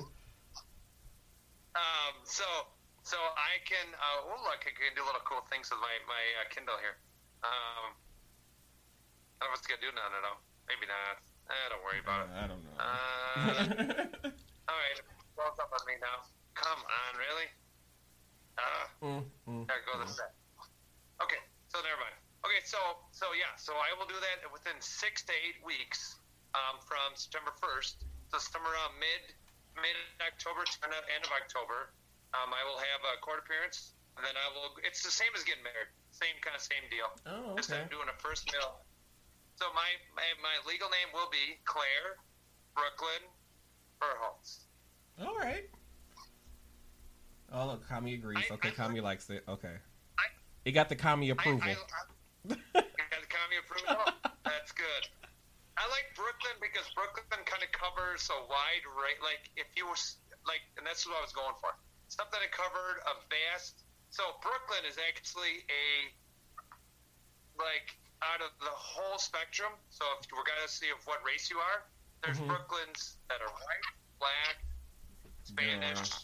Um. So so I can. Uh, oh look, I can do little cool things with my my uh, Kindle here. Um. I don't know what's gonna do now. I don't know. Maybe not. Eh, don't worry about uh, it. I don't know. Uh, all right. Well, it's up on me now. Come on, really? Uh, mm, mm, there goes mm. the set. Okay, so never mind. Okay, so, so yeah, so I will do that within six to eight weeks um, from September first. So somewhere around mid, mid-October to the end of October, um, I will have a court appearance, and then I will – it's the same as getting married. Same kind of same deal. Oh, okay. Just I'm doing a first meal. So my, my my legal name will be Claire Brooklyn Berholtz. All right. Oh, look, Kami agrees. I, okay, I, Kami I, likes it. Okay. I, it got the Kami approval. I, I, I, it got the Kami approval? That's good. I like Brooklyn because Brooklyn kind of covers a wide range. Like, if you were, like, and that's what I was going for. Something that covered a vast. So Brooklyn is actually a, like, out of the whole spectrum, so if we're going to see of what race you are, there's mm-hmm. Brooklyns that are white, black, Spanish, yeah.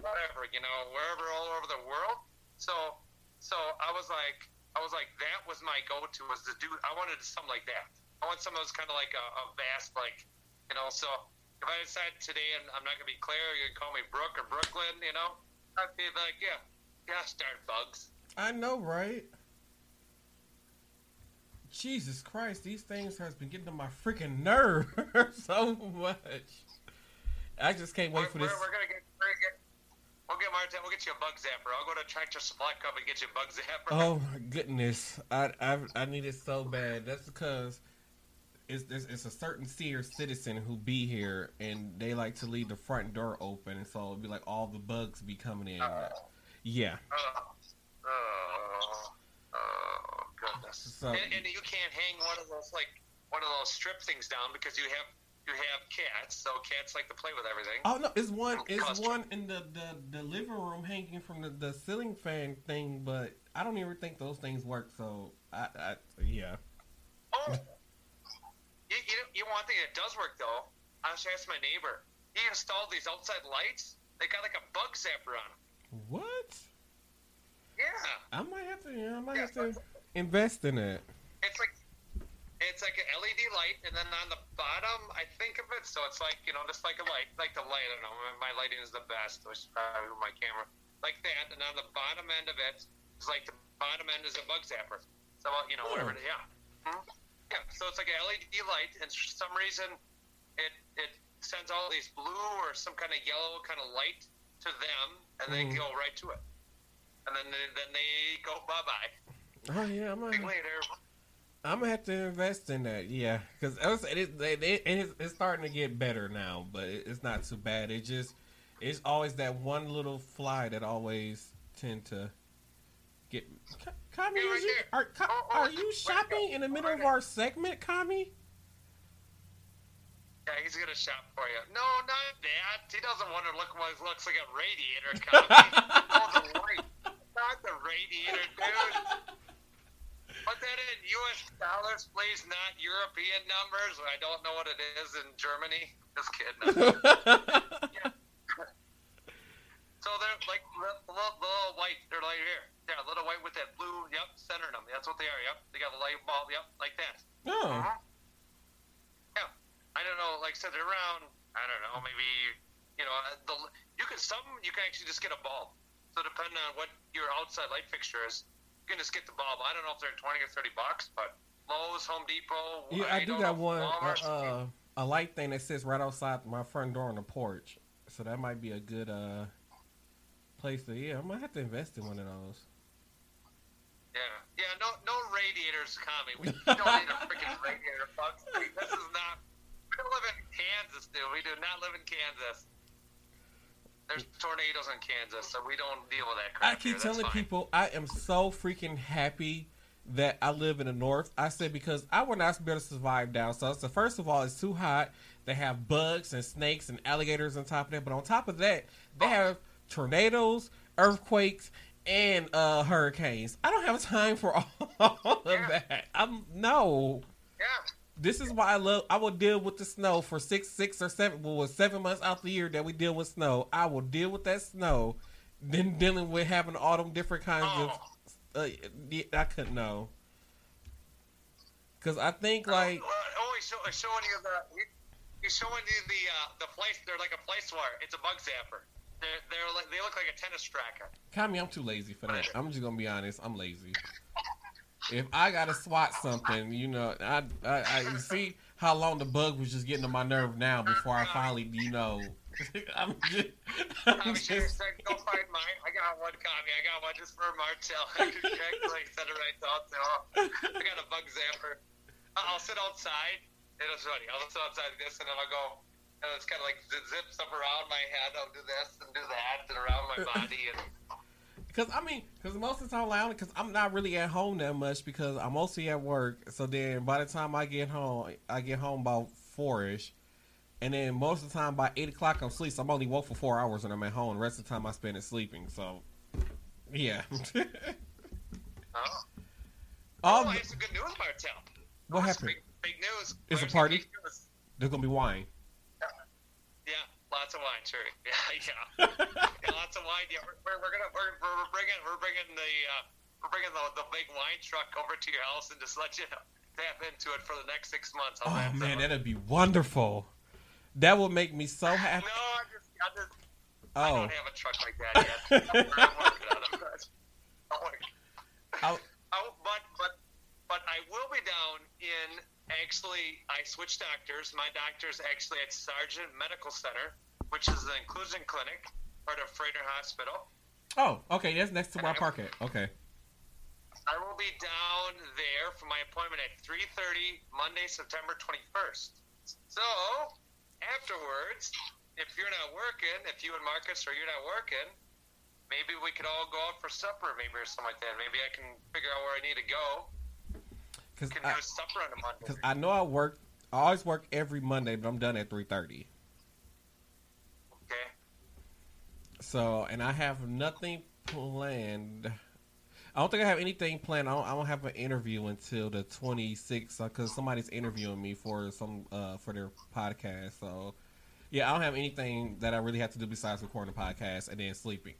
whatever, you know, wherever, all over the world. So, so I was like, I was like, that was my go-to, was to do, I wanted something like that. I want something that was kind of like a, a vast, like, you know, so if I decide today, and I'm not going to be Claire, you're going to call me Brooke or Brooklyn, you know, I'd be like, yeah, gosh darn bugs. I know, right? Jesus Christ, these things has been getting on my freaking nerve so much. I just can't wait we're, for this. We're, we're gonna get, we're gonna get, we'll get Martin. We'll get you a bug zapper. I'll go to Tractor Supply Company and get you a bug zapper. Oh my goodness, I I, I need it so bad. That's because it's it's, it's a certain senior citizen who be here and they like to leave the front door open, and so it'll be like all the bugs be coming in. Uh, yeah. Uh, uh. So, and, and you can't hang one of those like one of those strip things down because you have you have cats, so cats like to play with everything. Oh no, it's one it's Costume. one in the, the, the living room hanging from the, the ceiling fan thing, but I don't even think those things work. So I, I yeah. Oh, you, you you know one thing that does work though I was asking my neighbor. He installed these outside lights. They got like a bug zapper on them. What? Yeah. I might have to. You know, I might yeah. have to invest in it. It's like it's like an L E D light, and then on the bottom, I think of it. So it's like you know, just like a light, like the light. I don't know. My lighting is the best, which is probably my camera. Like that, and on the bottom end of it is like the bottom end is a bug zapper. So you know, oh. whatever. It is. Yeah. Hmm? Yeah. So it's like an L E D light, and for some reason, it it. sends all these blue or some kind of yellow kind of light to them, and they mm. go right to it, and then they, then they go bye bye. Oh yeah, I'm gonna, later. I'm gonna have to invest in that. Yeah, because I was it, it, it, it's, it's starting to get better now, but it, it's not too bad. It just it's always that one little fly that always tend to get. Kami, hey, right you, are, Kami oh, oh, are you shopping in the middle oh, of our segment, Kami? Yeah, he's gonna shop for you. No, not that. He doesn't want to look what looks like a radiator company. Oh, the light. Not the radiator, dude. Put that in U S dollars, please, not European numbers. I don't know what it is in Germany. Just kidding. Yeah. So they're like little, little white. They're right here. Yeah, little white with that blue. Yep, centering them. That's what they are. Yep, they got a light bulb. Yep, like that. Oh. Uh-huh. I don't know, like I said, they're around, I don't know, maybe, you know, the you can some, you can actually just get a bulb. So depending on what your outside light fixture is, you can just get the bulb. I don't know if they're twenty or thirty bucks, but Lowe's, Home Depot. Yeah, I, I do got one, uh, a light thing that sits right outside my front door on the porch. So that might be a good uh, place to, yeah, I might have to invest in one of those. Yeah, yeah, no no radiators, Kami. We don't need a freaking radiator, folks. This is not... We don't live in Kansas, dude. We do not live in Kansas. There's tornadoes in Kansas, so we don't deal with that crap. I keep here. telling That's people fine. I am so freaking happy that I live in the north. I said because I would not be able to survive down south. So first of all, it's too hot. They have bugs and snakes and alligators on top of that. But on top of that, they oh. have tornadoes, earthquakes, and uh, hurricanes. I don't have time for all, all yeah. of that. I'm no. Yeah. This is why I love. I will deal with the snow for six, six or seven, well, seven months out the year that we deal with snow. I will deal with that snow, then dealing with having all them different kinds oh. of. Uh, I couldn't know. Because I think like. Oh, oh he's, show, he's showing you the. He's showing you the uh, the place. They're like a place wire. It's a bug zapper. They're they're like, they look like a tennis tracker. Kami, I'm too lazy for that. I'm just gonna be honest. I'm lazy. If I gotta swat something, you know, I, I, I you see how long the bug was just getting to my nerve now before I finally, you know, I'm just. I'm Tommy, just... Sure, go find mine. I got one, Tommy. I got one just for Martell. I like set it right off. I got a bug zapper. I'll sit outside. It was funny. I'll sit outside this, and then I'll go. And it's kind of like zips up around my head. I'll do this and do that, and around my body and. Cause I mean, cause most of the time, like, cause I'm not really at home that much because I'm mostly at work. So then, by the time I get home, I get home about four-ish, and then most of the time by eight o'clock I'm asleep. So I'm only woke for four hours when I'm at home. The rest of the time I spend it sleeping. So, yeah. oh. oh, All I have some good news, Martell. What oh, happened? Big, big news. It's Where's a party. There's gonna be wine. Lots of wine, sure. Yeah, yeah. yeah lots of wine. Yeah, we're, we're gonna we're, we're bringing we're bringing the uh, we're bringing the, the big wine truck over to your house and just let you tap into it for the next six months. I'll oh man, that would be wonderful. That would make me so happy. No, I just I just oh. I don't have a truck like that yet. I'm working on it. I'm working. I'll, I'll, but but but I will be down in. Actually, I switched doctors. My doctor's actually at Sargent Medical Center, which is an inclusion clinic, part of Freighter Hospital. Oh, okay. That's next to where I park it. Okay. I will be down there for my appointment at three thirty, Monday, September twenty-first. So, afterwards, if you're not working, if you and Marcus or you're not working, maybe we could all go out for supper maybe or something like that. Maybe I can figure out where I need to go. Because I, I know I work, I always work every Monday, but I'm done at three thirty. Okay. So, and I have nothing planned. I don't think I have anything planned. I don't, I don't have an interview until the twenty-sixth because somebody's interviewing me for some uh, for their podcast. So, yeah, I don't have anything that I really have to do besides recording a podcast and then sleeping.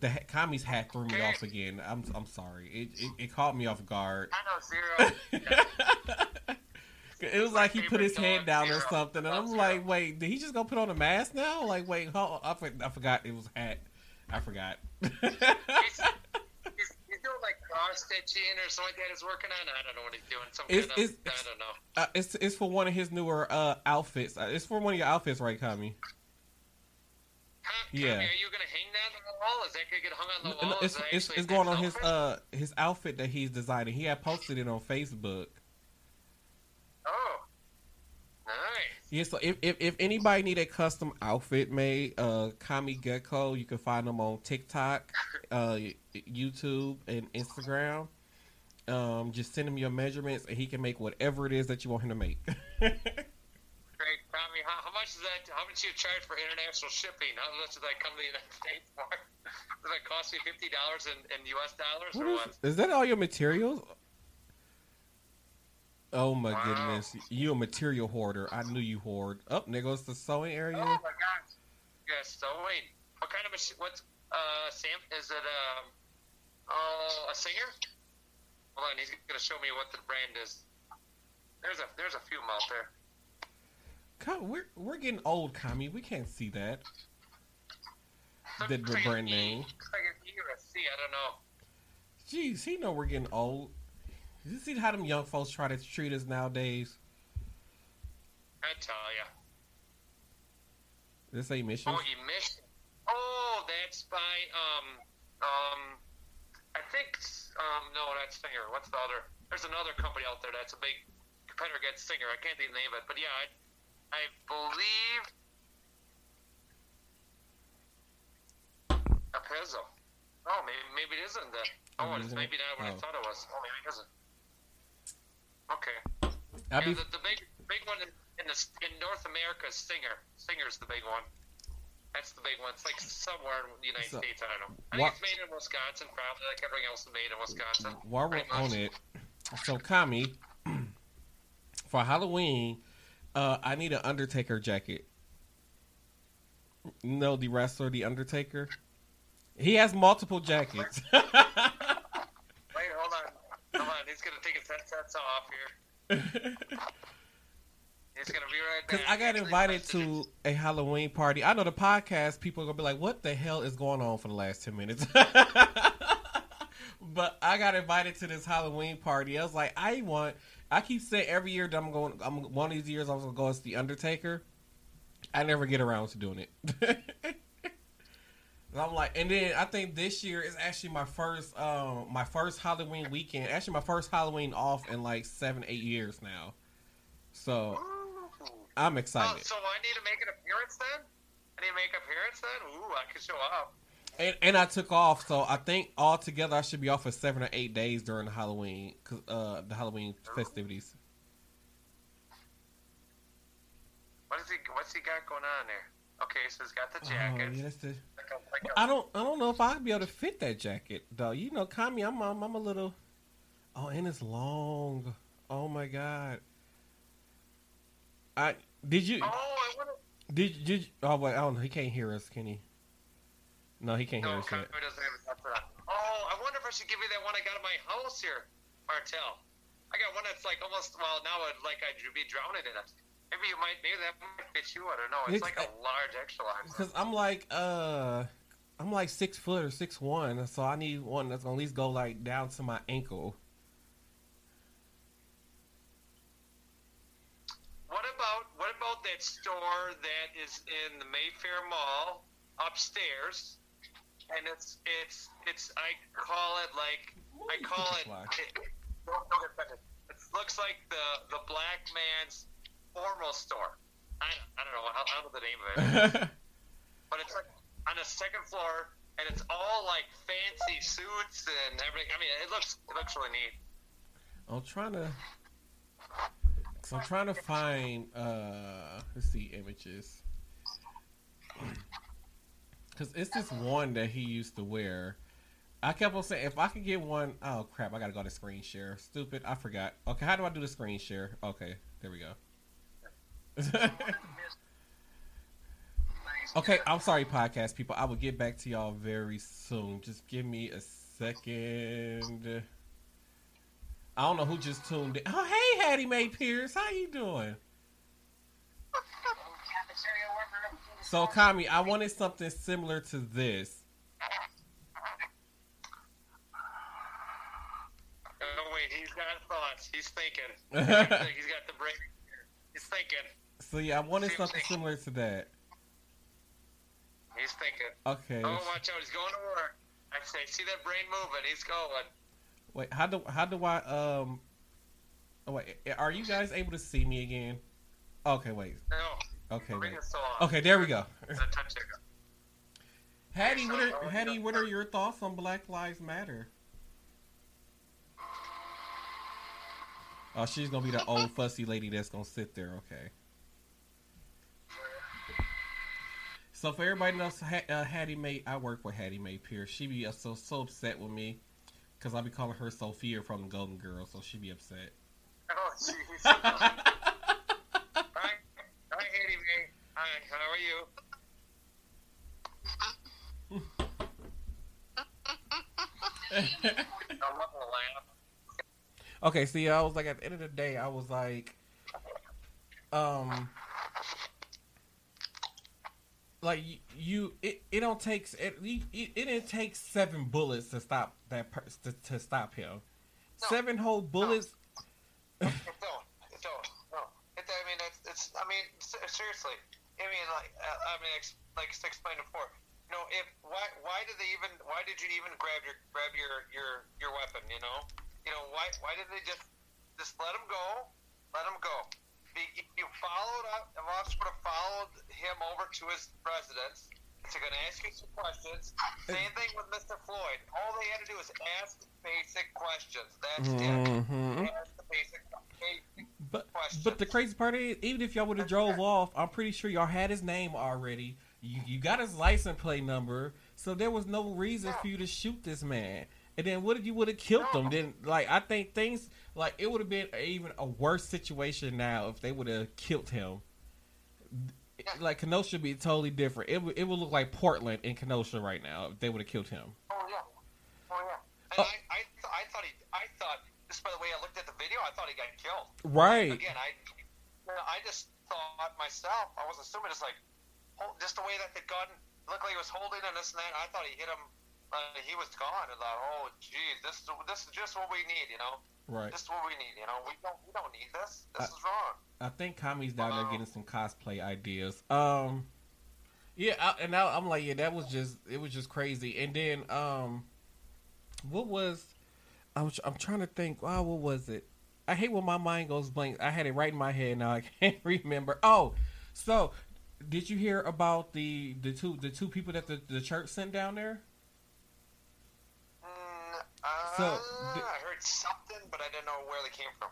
The ha- commies hat threw me off again. I'm I'm sorry. It it, it caught me off guard. I know zero. It was like he put his hand down or something, and I'm like, wait, did he just go put on a mask now? Like, wait, hold on. I forgot it was hat. I forgot. He's doing like car stitching or something like that. He's working on. I don't know what he's doing. Some it's, kind of, it's, I don't know. Uh, it's it's for one of his newer uh, outfits. Uh, it's for one of your outfits, right, Kami? Huh, yeah. Kami, are you gonna hang that on the wall? Is that gonna get hung on the wall? No, it's it's, it's going on his uh his outfit that he's designing. He had posted it on Facebook. Oh, nice. Yeah, so if, if, if anybody need a custom outfit made, uh, Kami Gecko, you can find them on TikTok, uh, YouTube, and Instagram. Um, just send him your measurements, and he can make whatever it is that you want him to make. Great, Kami. How, how much is that? How much do you charge for international shipping? How much does that come to the United States for? Does that cost you fifty dollars in, in U S dollars what or is, what? Is that all your materials? Oh, my wow. goodness. You a material hoarder. I knew you hoard. Up, oh, there goes the sewing area. Oh, my gosh. Yeah, sewing. What kind of machine? What's, uh, Sam, is it, um, uh, a Singer? Hold on, he's going to show me what the brand is. There's a, there's a few out there. Come, we're, we're getting old, Kami. We can't see that. The, the brand name. Looks like an E or a C. I don't know. Jeez, he know we're getting old. You see how them young folks try to treat us nowadays? I tell ya. This Emissions? Oh, Emissions. Oh, that's by, um, um, I think, um, no, that's Singer. What's the other? There's another company out there that's a big competitor against Singer. I can't think of the name of it, but yeah, I, I believe a Pezzo. Oh, maybe, maybe it isn't that. Oh, oh it's maybe not what oh. I thought it was. Oh, maybe it isn't. Okay. Yeah, be... the, the big big one in, in, the, in North America is Singer. Singer's the big one. That's the big one. It's like somewhere in the United so, States. I don't know. I think wh- it's made in Wisconsin, probably, like everything else is made in Wisconsin. While we're on it, so Kami, for Halloween, uh, I need an Undertaker jacket. You know the wrestler, the Undertaker? He has multiple jackets. He's gonna take his headsets off here. He's gonna be right there. Cause I got invited to a Halloween party. I know the podcast people are gonna be like, "What the hell is going on for the last ten minutes?" But I got invited to this Halloween party. I was like, "I want." I keep saying every year that I'm going. I'm one of these years I'm gonna go as the Undertaker. I never get around to doing it. And I'm like, and then I think this year is actually my first, um, my first Halloween weekend. Actually, my first Halloween off in like seven, eight years now. So Ooh. I'm excited. Oh, so I need to make an appearance then. I need to make an appearance then. Ooh, I can show up. And and I took off, so I think altogether I should be off for seven or eight days during the Halloween, cause, uh, the Halloween Ooh. festivities. What is he? What's he got going on there? Okay, so he's got the jacket. Oh, yeah, that's the... Like a, like a... I don't, I don't know if I'd be able to fit that jacket though. You know, Kami, I'm, I'm, I'm a little. Oh, and it's long. Oh my god. I did you? Oh, I wanna... Did did? Oh wait, I don't know. He can't hear us, can he? No, he can't no, hear us. Kami doesn't have a... Oh, I wonder if I should give you that one I got in my house here, Martell. I got one that's like almost. Well, now I'd like I'd be drowning in it. Maybe you might, maybe that might fit you. I don't know. It's, it's like a large extra large. Because I'm like, uh, I'm like six foot or six one, so I need one that's gonna at least go like down to my ankle. What about what about that store that is in the Mayfair Mall upstairs? And it's it's it's I call it like Ooh, I call it. it don't, don't offend it. It looks like the the black man's formal store. I don't, I don't know. I don't know the name of it. But it's like on the second floor, and it's all like fancy suits and everything. I mean, it looks it looks really neat. I'm trying to. I'm trying to find. Uh, let's see images. Because it's this one that he used to wear. I kept on saying, if I could get one, oh crap, I gotta go to screen share. Stupid, I forgot. Okay, how do I do the screen share? Okay, there we go. Okay, I'm sorry, podcast people. I will get back to y'all very soon. Just give me a second. I don't know who just tuned in. Oh, hey, Hattie Mae Pierce. How you doing? So, Kami, I wanted something similar to this. He's got thoughts. He's thinking. He's got the brain. He's thinking. So yeah, I wanted See something similar to that. He's thinking. Okay. Oh, watch out! He's going to work. I say, see that brain moving. He's going. Wait, how do how do I um? Oh, wait, are you guys able to see me again? Okay, wait. No. Okay. Wait. Okay, there we go. Hattie, what are, Hattie, what are your thoughts on Black Lives Matter? Oh, she's going to be the old fussy lady that's going to sit there. Okay. So for everybody knows, uh, Hattie Mae, I work with Hattie Mae Pierce. She be so, so upset with me because I be calling her Sophia from the Golden Girls, so she be upset. Oh, jeez. Hi. Hi, Hattie Mae. Hi, how are you? I love the laugh. Okay, see, I was like, at the end of the day, I was like, um, like you, it, it don't takes it, it, it didn't take seven bullets to stop that person to, to stop him. No, seven whole bullets. No, it don't, it don't, no. It, I mean, it's, it's, I mean, seriously. I mean, like, I mean, like I explained before. You know, if why, why did they even? Why did you even grab your, grab your, your, your weapon? You know. You know, why Why did they just just let him go? Let him go. If you followed up, if officer would have followed him over to his residence, they're going to ask you some questions. Same thing with Mister Floyd. All they had to do is ask basic questions. That's mm-hmm. it. Ask the basic, basic but, questions. But the crazy part is, even if y'all would have drove off, I'm pretty sure y'all had his name already. You, you got his license plate number, so there was no reason yeah. for you to shoot this man. And then what if you would have killed them? Then, like, I think things, like, it would have been even a worse situation now if they would have killed him. Like, Kenosha would be totally different. It would, it would look like Portland in Kenosha right now if they would have killed him. Oh, yeah. Oh, yeah. And oh. I, I, th- I thought he, I thought, just by the way I looked at the video, I thought he got killed. Right. Again, I, you know, I just thought myself, I was assuming it's like, just the way that the gun looked like he was holding and this and that, I thought he hit him. Uh, he was gone, and thought, oh, geez, this is this is just what we need, you know. Right. This is what we need, you know. We don't we don't need this. This I, is wrong. I think Kami's down um, there getting some cosplay ideas. Um, yeah, I, and I, I'm like, yeah, that was just it was just crazy. And then um, what was I was I'm trying to think. Oh, what was it? I hate when my mind goes blank. I had it right in my head, now I can't remember. Oh, so did you hear about the the two the two people that the, the church sent down there? So uh, I heard something, but I didn't know where they came from.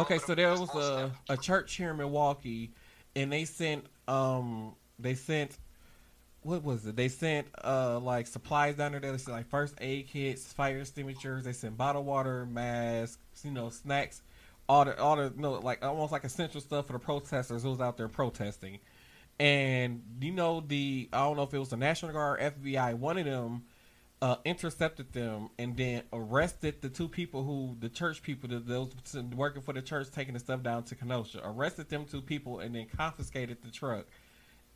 Okay, so there was a, a church here in Milwaukee, and they sent um they sent what was it? They sent uh like supplies down there. They sent like first aid kits, fire extinguishers. They sent bottled water, masks, you know, snacks, all the all the you know, like almost like essential stuff for the protesters who was out there protesting. And you know the I don't know if it was the National Guard or F B I, one of them. Uh, intercepted them and then arrested the two people who the church people that those working for the church taking the stuff down to Kenosha. Arrested them two people and then confiscated the truck.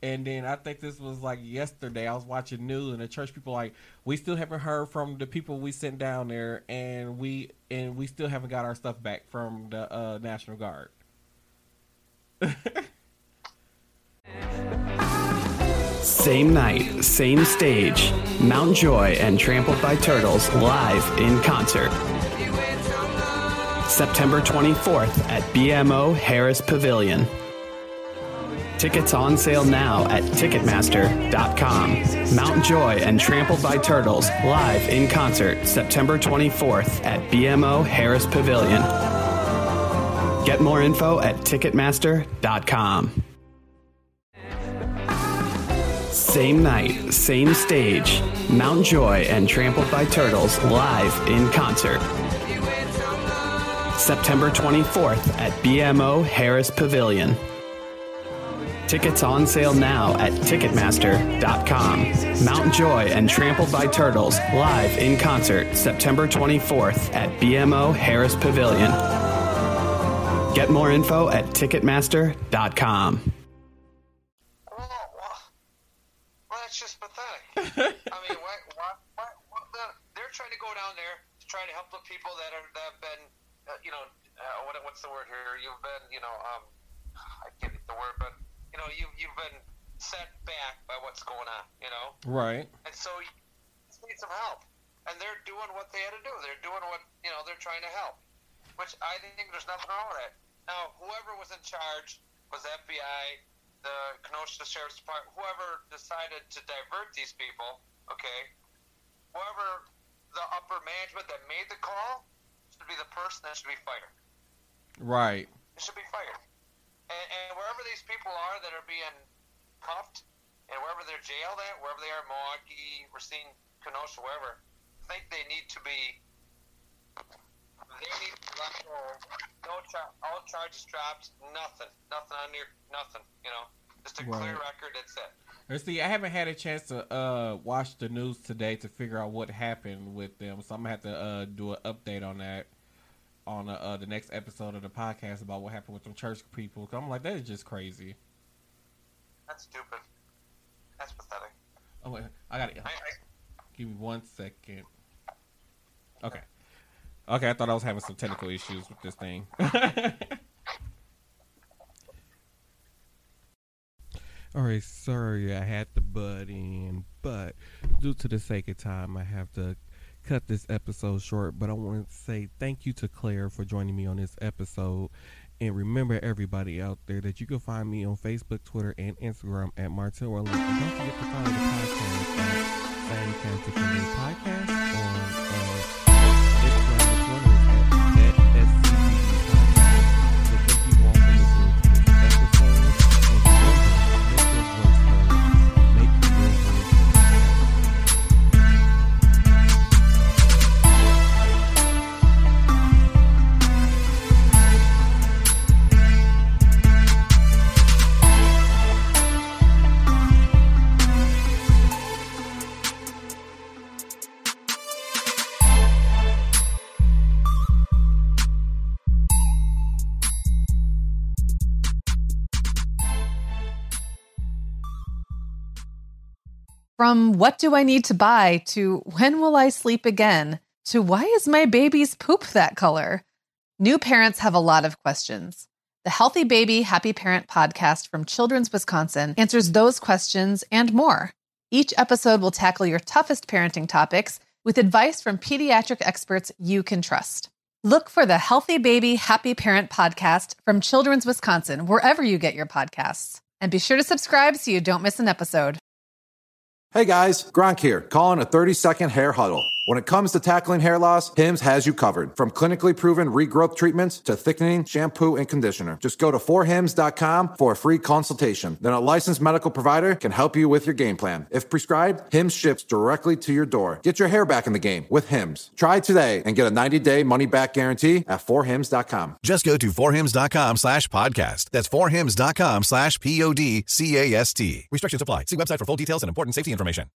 And then I think this was like yesterday. I was watching news and the church people like we still haven't heard from the people we sent down there and we and we still haven't got our stuff back from the uh, National Guard. Same night, same stage, Mount Joy and Trampled by Turtles live in concert. September twenty-fourth at B M O Harris Pavilion. Tickets on sale now at Ticketmaster dot com. Mount Joy and Trampled by Turtles live in concert September twenty-fourth at B M O Harris Pavilion. Get more info at Ticketmaster dot com. Same night, same stage, Mount Joy and Trampled by Turtles live in concert. September twenty-fourth at B M O Harris Pavilion. Tickets on sale now at Ticketmaster dot com. Mount Joy and Trampled by Turtles live in concert September twenty-fourth at B M O Harris Pavilion. Get more info at Ticketmaster dot com. Well, that's just pathetic. I mean, why, why, why, why, they're trying to go down there to try to help the people that, are, that have been, uh, you know, uh, what, what's the word here? You've been, you know, um, I can't get the word, but you know, you you've been set back by what's going on, you know. Right. And so you just need some help, and they're doing what they had to do. They're doing what you know. They're trying to help, which I think there's nothing wrong with that. Now, whoever was in charge was the F B I, the Kenosha Sheriff's Department, whoever decided to divert these people. Okay. Whoever the upper management that made the call should be the person that should be fired. Right. It should be fired. And, and wherever these people are that are being cuffed, and wherever they're jailed at, wherever they are, Milwaukee, Racine, Kenosha, wherever, I think they need to be, they need to let go, no char- all charges dropped, nothing, nothing on your, nothing, you know, just a right. clear record, that's it. And see, I haven't had a chance to uh, watch the news today to figure out what happened with them, so I'm going to have to uh, do an update on that. on uh, uh, the next episode of the podcast about what happened with them church people. I'm like, that is just crazy. That's stupid. That's pathetic. Oh, wait. I got it. Give me one second. Okay. Okay, I thought I was having some technical issues with this thing. All right, sorry I had to butt in, but due to the sake of time, I have to cut this episode short, but I want to say thank you to Claire for joining me on this episode. And remember, everybody out there, that you can find me on Facebook, Twitter, and Instagram at Martell Orleans. And don't forget to follow the podcast at Same Cast, Different Day Podcast on uh, Instagram and Twitter at S C D D Podcast. So thank you all for listening to this episode. And remember, make your voice known. Make your voice known. From what do I need to buy to when will I sleep again to why is my baby's poop that color? New parents have a lot of questions. The Healthy Baby Happy Parent podcast from Children's Wisconsin answers those questions and more. Each episode will tackle your toughest parenting topics with advice from pediatric experts you can trust. Look for the Healthy Baby Happy Parent podcast from Children's Wisconsin wherever you get your podcasts. And be sure to subscribe so you don't miss an episode. Hey guys, Gronk here, calling a thirty second hair huddle. When it comes to tackling hair loss, Hims has you covered. From clinically proven regrowth treatments to thickening shampoo and conditioner. Just go to for hims dot com for a free consultation. Then a licensed medical provider can help you with your game plan. If prescribed, Hims ships directly to your door. Get your hair back in the game with Hims. Try today and get a ninety day money back guarantee at for hims dot com. Just go to for hims dot com slash podcast. That's for hims dot com slash P O D C A S T. Restrictions apply. See website for full details and important safety information.